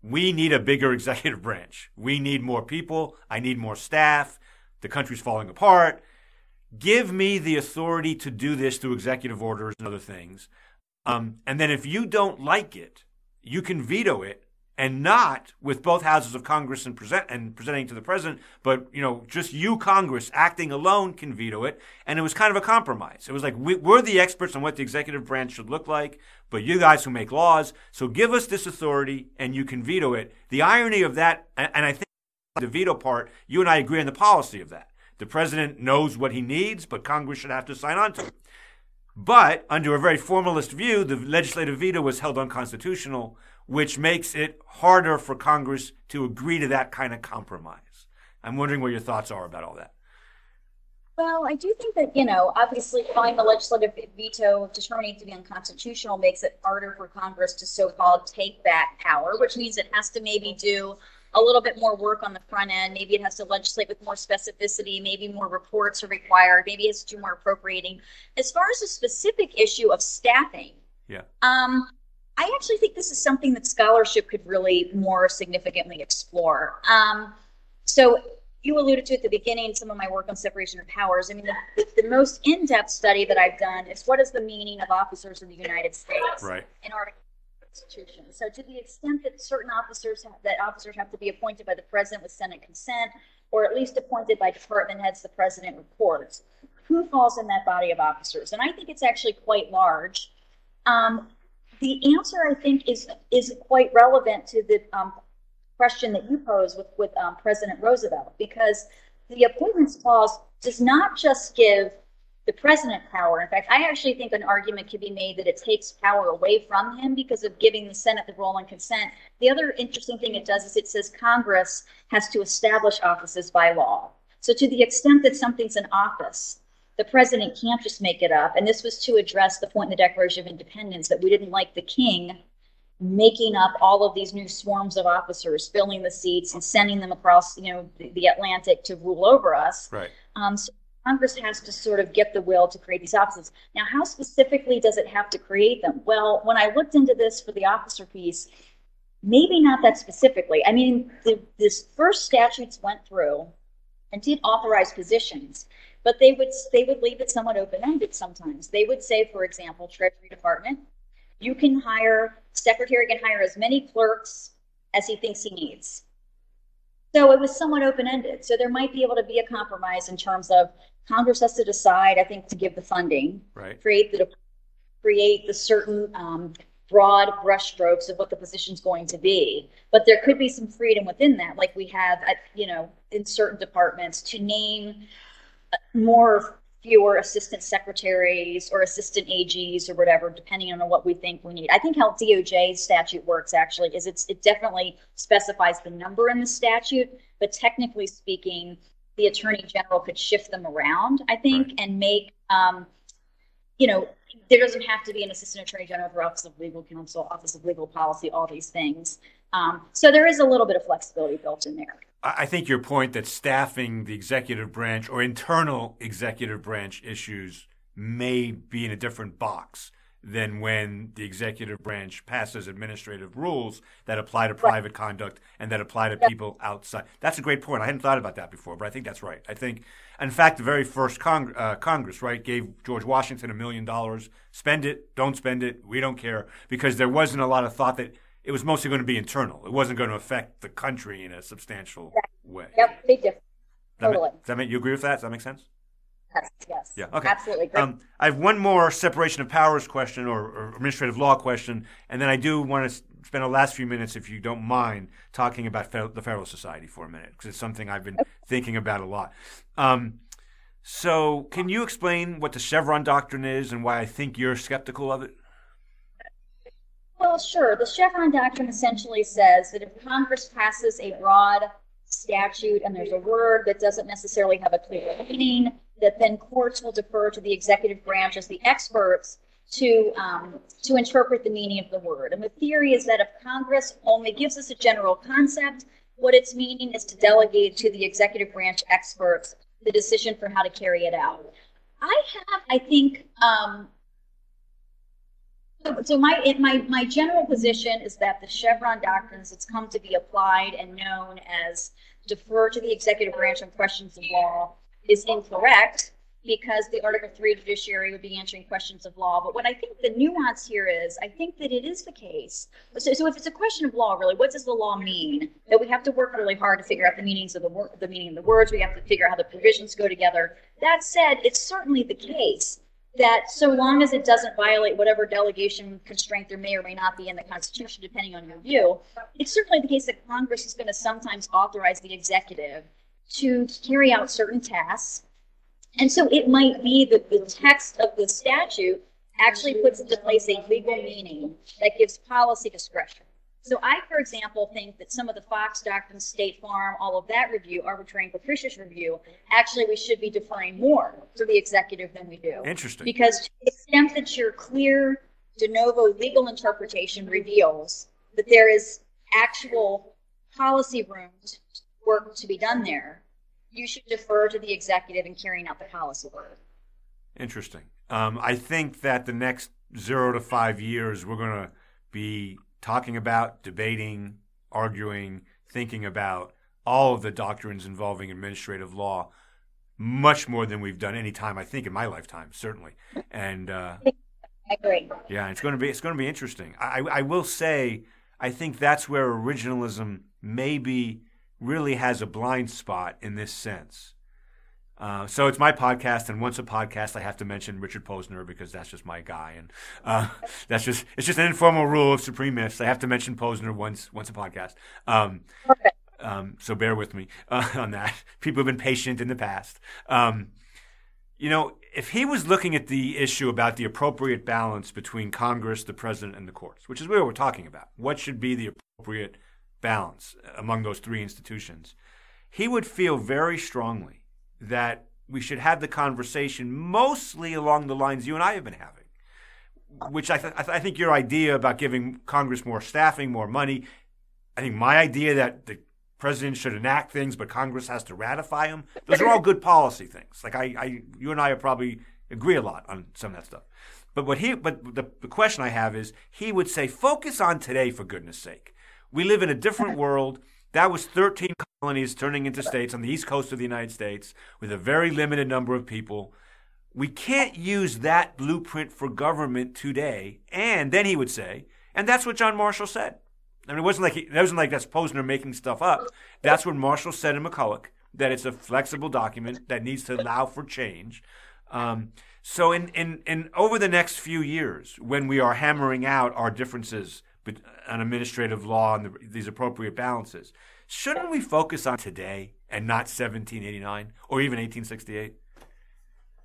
we need a bigger executive branch. We need more people. I need more staff. The country's falling apart. Give me the authority to do this through executive orders and other things. Um, and then if you don't like it, you can veto it. And not with both houses of Congress and present and presenting to the president, but, you know, just you, Congress, acting alone can veto it. And it was kind of a compromise. It was like, we, we're the experts on what the executive branch should look like, but you guys who make laws, so give us this authority and you can veto it. The irony of that, and, and I think the veto part, you and I agree on the policy of that. The president knows what he needs, but Congress should have to sign on to it. But under a very formalist view, the legislative veto was held unconstitutional, which makes it harder for Congress to agree to that kind of compromise. I'm wondering what your thoughts are about all that. Well, I do think that, you know, obviously calling the legislative veto determining to be unconstitutional makes it harder for Congress to so-called take back power, which means it has to maybe do a little bit more work on the front end. Maybe it has to legislate with more specificity. Maybe more reports are required. Maybe it has to do more appropriating. As far as the specific issue of staffing, yeah. Um, I actually think this is something that scholarship could really more significantly explore. Um, so you alluded to at the beginning some of my work on separation of powers. I mean, the, the most in-depth study that I've done is what is the meaning of officers in the United States right. in our Constitution. So to the extent that certain officers have, that officers have to be appointed by the president with Senate consent, or at least appointed by department heads the president reports, who falls in that body of officers? And I think it's actually quite large. Um, The answer, I think, is is quite relevant to the um, question that you posed with, with um, President Roosevelt, because the appointments clause does not just give the president power. In fact, I actually think an argument could be made that it takes power away from him because of giving the Senate the role and consent. The other interesting thing it does is it says Congress has to establish offices by law. So to the extent that something's an office, the president can't just make it up. And this was to address the point in the Declaration of Independence that we didn't like the king making up all of these new swarms of officers, filling the seats and sending them across, you know, the, the Atlantic to rule over us. Right. Um, so Congress has to sort of get the will to create these offices. Now, how specifically does it have to create them? Well, when I looked into this for the officer piece, maybe not that specifically. I mean, the, this first statutes went through and did authorize positions. But they would they would leave it somewhat open-ended sometimes. They would say, for example, Treasury Department, you can hire, secretary can hire as many clerks as he thinks he needs. So it was somewhat open-ended. So there might be able to be a compromise in terms of Congress has to decide, I think, to give the funding, right. create the create the certain um, broad brushstrokes of what the position's going to be. But there could be some freedom within that, like we have, at, you know, in certain departments to name more or fewer assistant secretaries or assistant A Gs or whatever, depending on what we think we need. I think how D O J statute works actually is it's, it definitely specifies the number in the statute, but technically speaking, the attorney general could shift them around, I think, right. and make, um, you know, there doesn't have to be an assistant attorney general for Office of Legal Counsel, Office of Legal Policy, all these things. Um, so there is a little bit of flexibility built in there. I think your point that staffing the executive branch or internal executive branch issues may be in a different box than when the executive branch passes administrative rules that apply to private right. conduct and that apply to yep. people outside. That's a great point. I hadn't thought about that before, but I think that's right. I think, in fact, the very first Cong- uh, Congress, right, gave George Washington a million dollars. Spend it, don't spend it, we don't care, because there wasn't a lot of thought that it was mostly going to be internal. It wasn't going to affect the country in a substantial yep. way. Yep, big difference. Totally. Does that make, you agree with that? Does that make sense? Yes, yes. Yeah, okay. Absolutely. Um, I have one more separation of powers question or, or administrative law question, and then I do want to spend the last few minutes, if you don't mind, talking about fe- the Federalist Society for a minute, because it's something I've been okay. thinking about a lot. Um, so can you explain what the Chevron doctrine is and why I think you're skeptical of it? Well, sure. The Chevron doctrine essentially says that if Congress passes a broad statute and there's a word that doesn't necessarily have a clear meaning, that then courts will defer to the executive branch as the experts to um, to interpret the meaning of the word. And the theory is that if Congress only gives us a general concept, what its meaning is to delegate to the executive branch experts the decision for how to carry it out. I have, I think, um, so, so my, it, my, my general position is that the Chevron doctrines that's come to be applied and known as defer to the executive branch on questions of law is incorrect, because the Article three judiciary would be answering questions of law. But what I think the nuance here is, I think that it is the case. So, so if it's a question of law, really, what does the law mean? That we have to work really hard to figure out the meanings of the word, the meaning of the words. We have to figure out how the provisions go together. That said, it's certainly the case that so long as it doesn't violate whatever delegation constraint there may or may not be in the Constitution, depending on your view, it's certainly the case that Congress is going to sometimes authorize the executive to carry out certain tasks. And so it might be that the text of the statute actually puts into place a legal meaning that gives policy discretion. So I, for example, think that some of the Fox Doctrine, State Farm, all of that review, arbitrary and capricious review, actually we should be deferring more to the executive than we do. Interesting. Because to the extent that your clear de novo legal interpretation reveals that there is actual policy room to work to be done there, you should defer to the executive in carrying out the policy work. Interesting. Um, I think that the next zero to five years, we're going to be talking about, debating, arguing, thinking about all of the doctrines involving administrative law much more than we've done any time, I think, in my lifetime, certainly. And uh, I agree. Yeah, it's going to be it's going to be interesting. I, I will say, I think that's where originalism maybe really has a blind spot in this sense. Uh, so it's my podcast, and once a podcast, I have to mention Richard Posner because that's just my guy, and uh, that's just it's just an informal rule of Supreme Myths. I have to mention Posner once once a podcast. Um, okay. um, so bear with me uh, on that. People have been patient in the past. Um, you know, if he was looking at the issue about the appropriate balance between Congress, the president, and the courts, which is what we're talking about, what should be the appropriate balance among those three institutions, he would feel very strongly that we should have the conversation mostly along the lines you and I have been having, which I, th- I, th- I think your idea about giving Congress more staffing, more money, I think my idea that the president should enact things but Congress has to ratify them, those are all good policy things. Like I, I you and I probably agree a lot on some of that stuff. But what he, but the, the question I have is, he would say, focus on today for goodness sake. We live in a different world. That was thirteen colonies turning into states on the east coast of the United States with a very limited number of people. We can't use that blueprint for government today. And then he would say, and that's what John Marshall said. I mean, it wasn't like he, it wasn't like that's Posner making stuff up. That's what Marshall said in McCulloch, that it's a flexible document that needs to allow for change. Um, so in, in, in over the next few years, when we are hammering out our differences on administrative law and the, these appropriate balances, shouldn't we focus on today and not seventeen eighty-nine or even eighteen sixty-eight?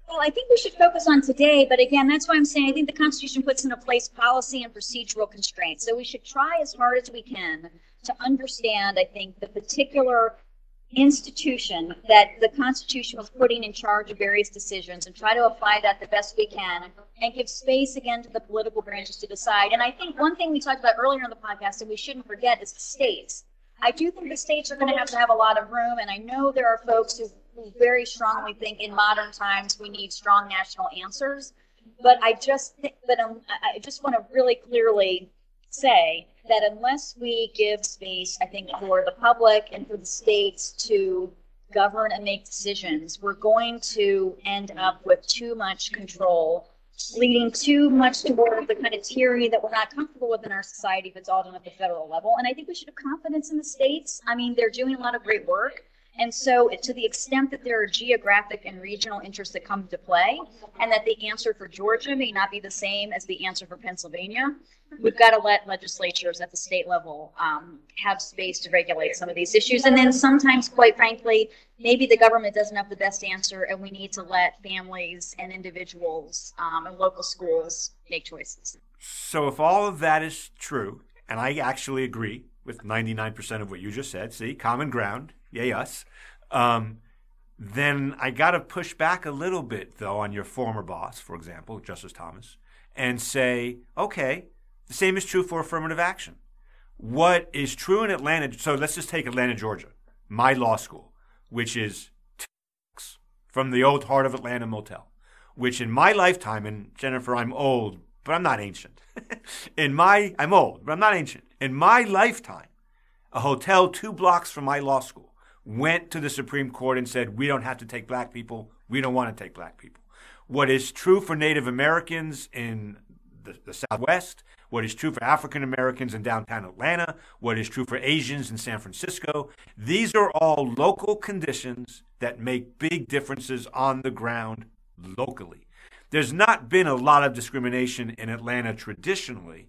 Well, I think we should focus on today, but again, that's why I'm saying I think the Constitution puts into place policy and procedural constraints. So we should try as hard as we can to understand, I think, the particular institution that the Constitution was putting in charge of various decisions and try to apply that the best we can and give space again to the political branches to decide. And I think one thing we talked about earlier in the podcast and we shouldn't forget is the states. I do think the states are going to have to have a lot of room, and I know there are folks who very strongly think in modern times we need strong national answers, but I just think that um, I just want to really clearly say that unless we give space, I think, for the public and for the states to govern and make decisions, we're going to end up with too much control, leading too much toward the kind of tyranny that we're not comfortable with in our society if it's all done at the federal level. And I think we should have confidence in the states. I mean, they're doing a lot of great work. And so to the extent that there are geographic and regional interests that come into play, and that the answer for Georgia may not be the same as the answer for Pennsylvania, we've got to let legislatures at the state level um, have space to regulate some of these issues. And then sometimes, quite frankly, maybe the government doesn't have the best answer, and we need to let families and individuals um, and local schools make choices. So if all of that is true, and I actually agree with ninety-nine percent of what you just said, see, common ground. Yay us. Um, then I got to push back a little bit, though, on your former boss, for example, Justice Thomas, and say, okay, the same is true for affirmative action. What is true in Atlanta? So let's just take Atlanta, Georgia, my law school, which is two blocks from the old Heart of Atlanta motel, which in my lifetime, and Jennifer, I'm old, but I'm not ancient. in my, I'm old, but I'm not ancient. In my lifetime, a hotel two blocks from my law school went to the Supreme Court and said, we don't have to take black people. We don't want to take black people. What is true for Native Americans in the, the Southwest, what is true for African Americans in downtown Atlanta, what is true for Asians in San Francisco, these are all local conditions that make big differences on the ground locally. There's not been a lot of discrimination in Atlanta traditionally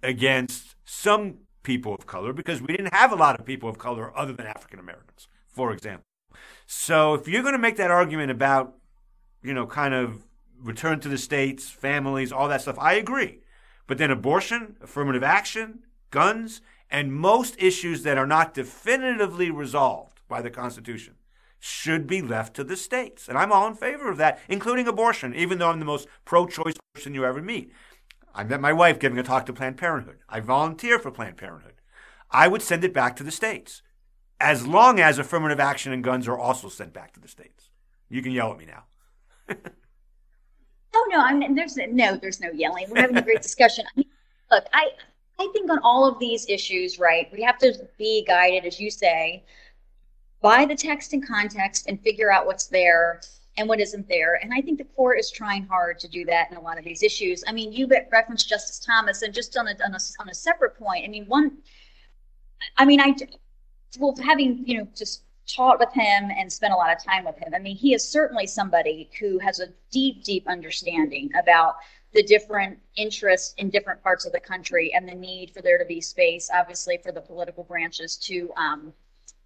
against some people of color because we didn't have a lot of people of color other than African Americans, for example. So if you're going to make that argument about, you know, kind of return to the states, families, all that stuff, I agree. But then abortion, affirmative action, guns, and most issues that are not definitively resolved by the Constitution should be left to the states. And I'm all in favor of that, including abortion, even though I'm the most pro-choice person you ever meet. I met my wife giving a talk to Planned Parenthood. I volunteer for Planned Parenthood. I would send it back to the states, as long as affirmative action and guns are also sent back to the states. You can yell at me now. oh no, I mean, there's no, there's no yelling. We're having a great discussion. I mean, look, I, I think on all of these issues, right? We have to be guided, as you say, by the text and context, and figure out what's there and what isn't there. And I think the court is trying hard to do that in a lot of these issues. I mean, you referenced Justice Thomas, and just on a on a, on a separate point, I mean, one, I mean, I, well, having, you know, just taught with him and spent a lot of time with him, I mean, he is certainly somebody who has a deep, deep understanding about the different interests in different parts of the country and the need for there to be space, obviously, for the political branches to, um,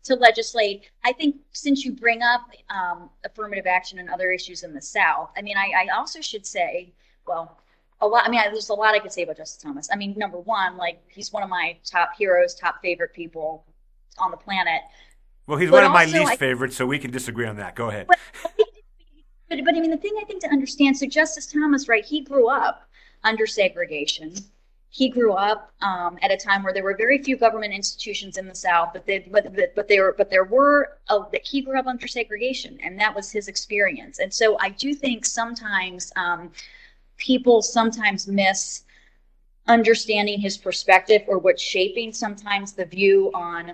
to legislate. I think since you bring up um, affirmative action and other issues in the South, I mean, I, I also should say, well, a lot, I mean, I, there's a lot I could say about Justice Thomas. I mean, number one, like, he's one of my top heroes, top favorite people on the planet. Well, he's but one of my least I, favorites, so we can disagree on that. Go ahead. But, but, but I mean, the thing I think to understand, so Justice Thomas, right, he grew up under segregation. He grew up um, at a time where there were very few government institutions in the South, but they, but but there but there were that he grew up under segregation, and that was his experience. And so I do think sometimes um, people sometimes miss understanding his perspective or what's shaping sometimes the view on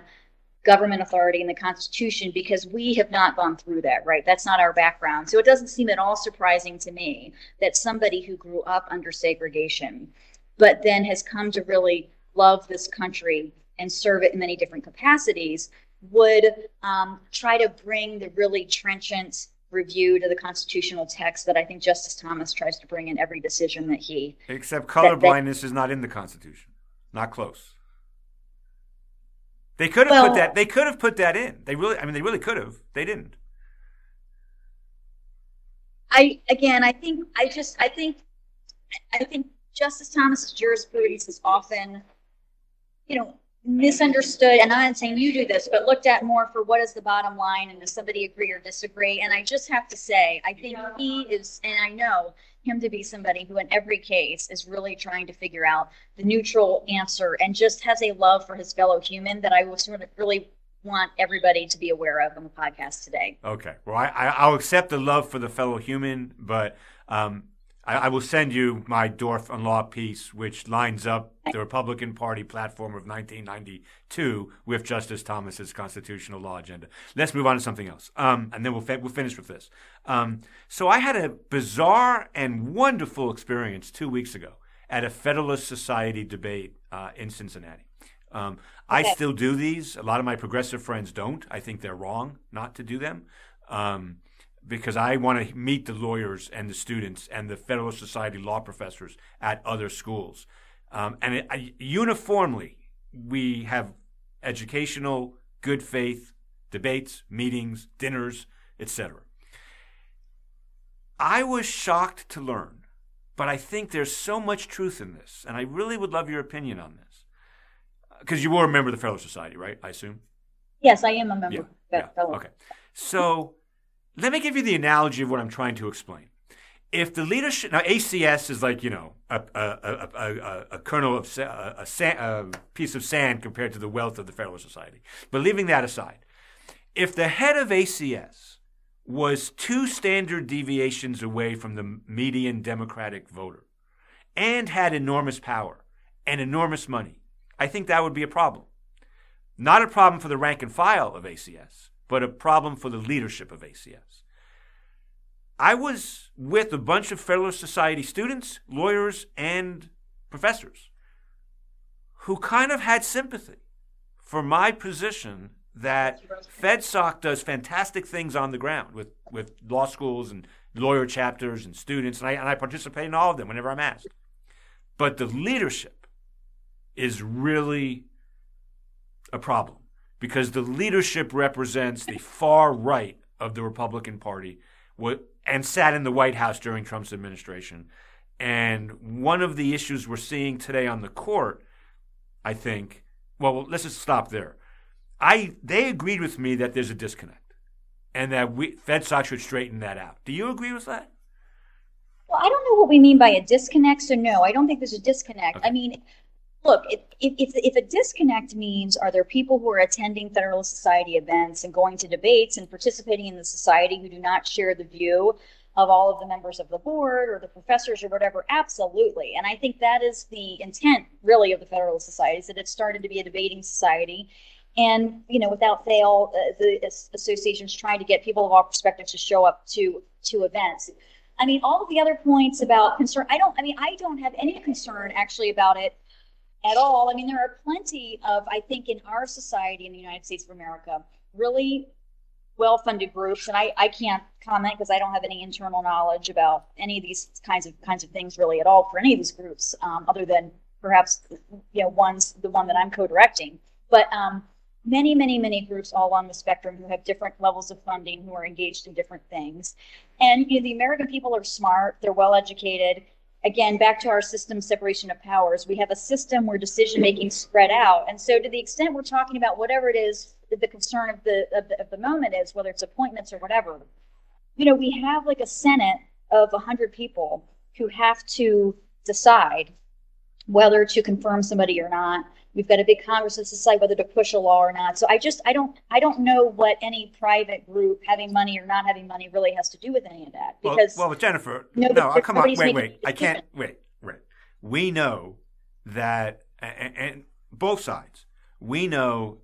government authority and the Constitution, because we have not gone through that, right? That's not our background. So it doesn't seem at all surprising to me that somebody who grew up under segregation but then has come to really love this country and serve it in many different capacities, would um, try to bring the really trenchant review to the constitutional text that I think Justice Thomas tries to bring in every decision that he... Except colorblindness that, that, is not in the Constitution. Not close. They could have well, put that They could have put that in. They really, I mean, they really could have. They didn't. I, again, I think, I just, I think, I think... Justice Thomas's jurisprudence is often, you know, misunderstood, and I'm not saying you do this, but looked at more for what is the bottom line and does somebody agree or disagree. And I just have to say, I think he is, and I know him to be somebody who in every case is really trying to figure out the neutral answer and just has a love for his fellow human that I was sort of really want everybody to be aware of on the podcast today. Okay. Well, I, I'll accept the love for the fellow human, but um, I, I will send you my Dorff on Law piece, which lines up the Republican Party platform of nineteen ninety-two with Justice Thomas's constitutional law agenda. Let's move on to something else, um, and then we'll, fa- we'll finish with this. Um, so I had a bizarre and wonderful experience two weeks ago at a Federalist Society debate uh, in Cincinnati. Um, okay. I still do these. A lot of my progressive friends don't. I think they're wrong not to do them um, because I want to meet the lawyers and the students and the Federalist Society law professors at other schools. Um, and it, I, uniformly, we have educational, good faith debates, meetings, dinners, et cetera. I was shocked to learn, but I think there's so much truth in this, and I really would love your opinion on this. Because you were a member of the Federalist Society, right, I assume? Yes, I am a member. Yeah. Of the yeah. Okay. So let me give you the analogy of what I'm trying to explain. If the leadership – now, A C S is like, you know, a, a, a, a, a kernel of a, a, sand, a piece of sand compared to the wealth of the Federalist Society. But leaving that aside, if the head of A C S was two standard deviations away from the median Democratic voter and had enormous power and enormous money, I think that would be a problem. Not a problem for the rank and file of A C S, but a problem for the leadership of A C S. I was with a bunch of Federalist Society students, lawyers, and professors who kind of had sympathy for my position that FedSoc does fantastic things on the ground with, with law schools and lawyer chapters and students, and I, and I participate in all of them whenever I'm asked. But the leadership is really a problem because the leadership represents the far right of the Republican Party and sat in the White House during Trump's administration. And one of the issues we're seeing today on the court, I think, well, let's just stop there. I They agreed with me that there's a disconnect and that we, FedSoc should straighten that out. Do you agree with that? Well, I don't know what we mean by a disconnect, so no, I don't think there's a disconnect. Okay. I mean... Look, if, if if a disconnect means are there people who are attending Federalist Society events and going to debates and participating in the society who do not share the view of all of the members of the board or the professors or whatever, absolutely. And I think that is the intent, really, of the Federalist Society, is that it started to be a debating society. And, you know, without fail, uh, the association's trying to get people of all perspectives to show up to to events. I mean, all of the other points about concern, I don't, I mean, I don't have any concern, actually, about it at all. I mean, there are plenty of, I think, in our society in the United States of America, really well-funded groups, and I, I can't comment because I don't have any internal knowledge about any of these kinds of kinds of things really at all for any of these groups, um, other than perhaps, you know, one's the one that I'm co-directing. But um, many, many, many groups all on the spectrum who have different levels of funding, who are engaged in different things. And, you know, the American people are smart, they're well-educated. Again, back to our system separation of powers, we have a system where decision-making spread out. And so to the extent we're talking about whatever it is, the concern of the, of the of the moment is, whether it's appointments or whatever, you know, we have like a Senate of one hundred people who have to decide whether to confirm somebody or not. We've got a big Congress to decide whether to push a law or not. So I just, I don't, I don't know what any private group having money or not having money really has to do with any of that. Because well, well Jennifer, no, no come on, wait, wait, I can't, wait, wait. We know that, and, and both sides, we know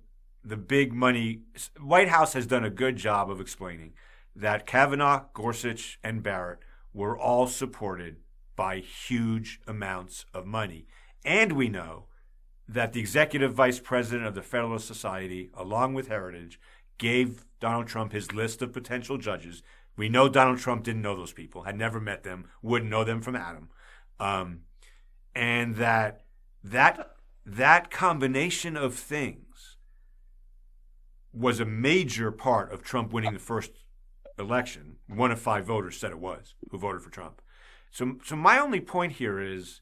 the big money, White House has done a good job of explaining that Kavanaugh, Gorsuch, and Barrett were all supported by huge amounts of money. And we know that the executive vice president of the Federalist Society, along with Heritage, gave Donald Trump his list of potential judges. We know Donald Trump didn't know those people, had never met them, wouldn't know them from Adam. Um, and that that that combination of things was a major part of Trump winning the first election. One of five voters said it was, who voted for Trump. So, so my only point here is,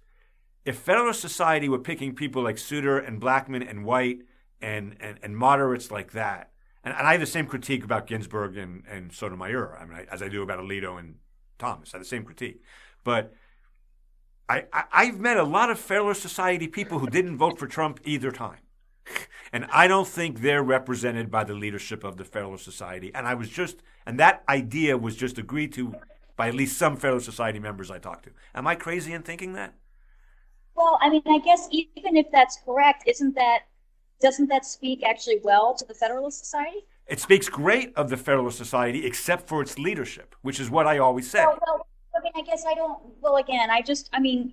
if Federalist Society were picking people like Souter and Blackmun and White and, and, and moderates like that, and, and I have the same critique about Ginsburg and, and Sotomayor, I mean, I, as I do about Alito and Thomas, I have the same critique. But I, I, I've met a lot of Federalist Society people who didn't vote for Trump either time. And I don't think they're represented by the leadership of the Federalist Society. And I was just, and that idea was just agreed to by at least some Federalist Society members I talked to. Am I crazy in thinking that? Well, I mean, I guess even if that's correct, isn't that, doesn't that speak actually well to the Federalist Society? It speaks great of the Federalist Society, except for its leadership, which is what I always say. Well, well I mean, I guess I don't, well, again, I just, I mean,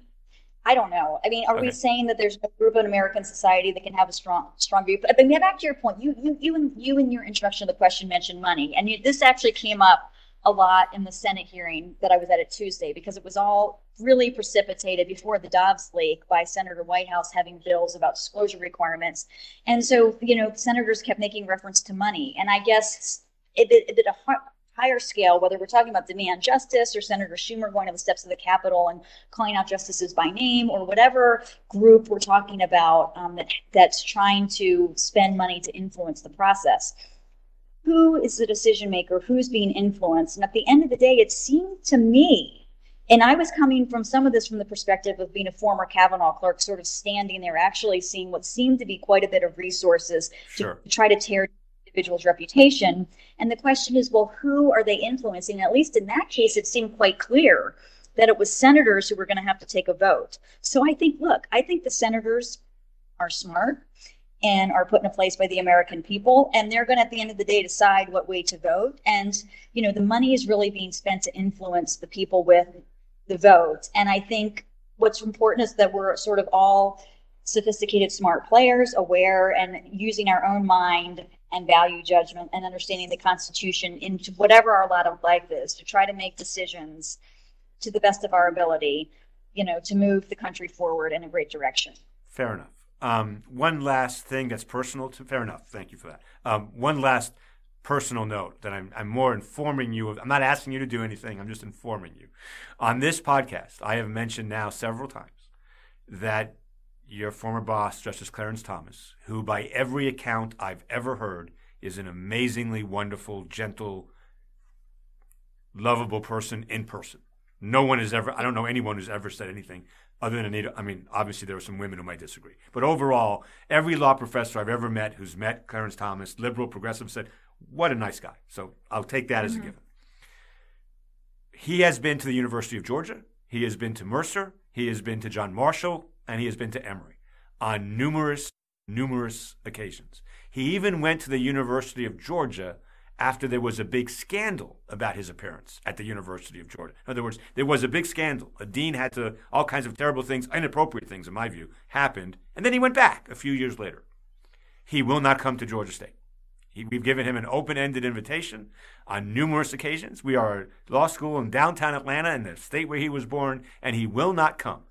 I don't know. I mean, are okay. we saying that there's no group in American society that can have a strong, strong view? But I mean, back to your point, you, you, you, and you in your introduction to the question mentioned money, and you, this actually came up a lot in the Senate hearing that I was at at Tuesday, because it was all really precipitated before the Dobbs leak by Senator Whitehouse having bills about disclosure requirements, and so you know senators kept making reference to money, and I guess it did a hard. higher scale, whether we're talking about demand justice or Senator Schumer going to the steps of the Capitol and calling out justices by name, or whatever group we're talking about um, that that's trying to spend money to influence the process. Who is the decision maker? Who's being influenced? And at the end of the day, it seemed to me, and I was coming from some of this from the perspective of being a former Kavanaugh clerk, sort of standing there, actually seeing what seemed to be quite a bit of resources sure. to try to tear individual's reputation. And the question is, well, who are they influencing? At least in that case, it seemed quite clear that it was senators who were going to have to take a vote. So I think, look, I think the senators are smart and are put in place by the American people, and they're going to, at the end of the day, decide what way to vote. And, you know, the money is really being spent to influence the people with the vote. And I think what's important is that we're sort of all sophisticated, smart players, aware and using our own mind and value judgment and understanding the Constitution into whatever our lot of life is, to try to make decisions to the best of our ability, you know, to move the country forward in a great direction. Fair enough. Um, one last thing that's personal to, fair enough. Thank you for that. Um, one last personal note that I'm, I'm more informing you of. I'm not asking you to do anything. I'm just informing you. On this podcast, I have mentioned now several times that your former boss, Justice Clarence Thomas, who by every account I've ever heard is an amazingly wonderful, gentle, lovable person in person. No one has ever, I don't know anyone who's ever said anything other than Anita. I mean, obviously there are some women who might disagree. But overall, every law professor I've ever met who's met Clarence Thomas, liberal, progressive, said, what a nice guy. So I'll take that mm-hmm. as a given. He has been to the University of Georgia. He has been to Mercer. He has been to John Marshall. And he has been to Emory on numerous, numerous occasions. He even went to the University of Georgia after there was a big scandal about his appearance at the University of Georgia. In other words, there was a big scandal. A dean had to, all kinds of terrible things, inappropriate things, in my view, happened. And then he went back a few years later. He will not come to Georgia State. He, we've given him an open-ended invitation on numerous occasions. We are a law school in downtown Atlanta, in the state where he was born, and he will not come.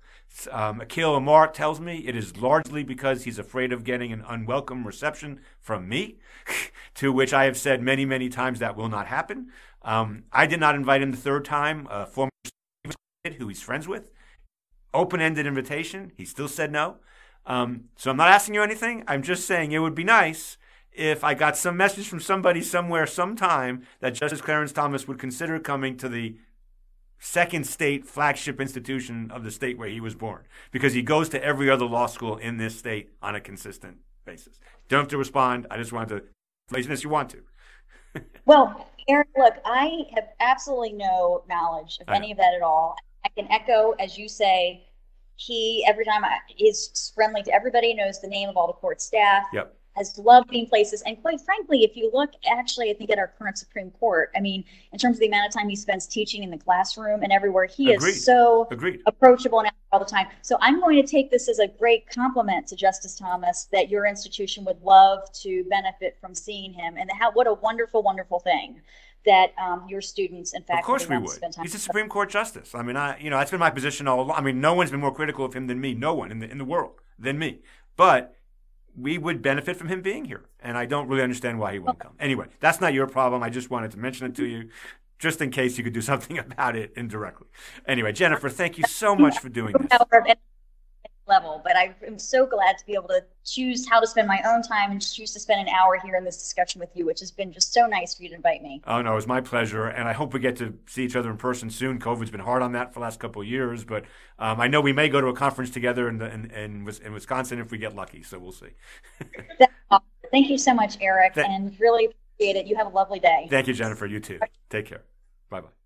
Um, Akhil Amar tells me it is largely because he's afraid of getting an unwelcome reception from me, to which I have said many, many times that will not happen. Um, I did not invite him the third time, a former kid who he's friends with. Open-ended invitation. He still said no. Um, so I'm not asking you anything. I'm just saying it would be nice if I got some message from somebody somewhere sometime that Justice Clarence Thomas would consider coming to the second state flagship institution of the state where he was born, because he goes to every other law school in this state on a consistent basis. Don't have to respond. I just wanted to, laziness, you want to. Well, Aaron, look, I have absolutely no knowledge of any of that at all. I can echo, as you say, he, every time, I, is friendly to everybody, knows the name of all the court staff. Yep. Has loved being places. And quite frankly, if you look actually, I think at our current Supreme Court, I mean, in terms of the amount of time he spends teaching in the classroom and everywhere, he Agreed. is so Agreed. approachable and all the time. So I'm going to take this as a great compliment to Justice Thomas, that your institution would love to benefit from seeing him, and how, what a wonderful, wonderful thing that um, your students and faculty Of course we would. Spend time He's a Supreme Court justice. I mean, I, you know, that's been my position all along. I mean, no one's been more critical of him than me, no one in the, in the world than me. But we would benefit from him being here, and I don't really understand why he won't come. Anyway, that's not your problem. I just wanted to mention it to you, just in case you could do something about it indirectly. Anyway, Jennifer, thank you so much for doing this. level, but I am so glad to be able to choose how to spend my own time and choose to spend an hour here in this discussion with you, which has been just so nice for you to invite me. Oh, no, it's my pleasure. And I hope we get to see each other in person soon. COVID's been hard on that for the last couple of years, but um, I know we may go to a conference together in, the, in, in, in Wisconsin if we get lucky. So we'll see. That's awesome. Thank you so much, Eric, Th- and really appreciate it. You have a lovely day. Thank you, Jennifer. You too. Take care. Bye-bye.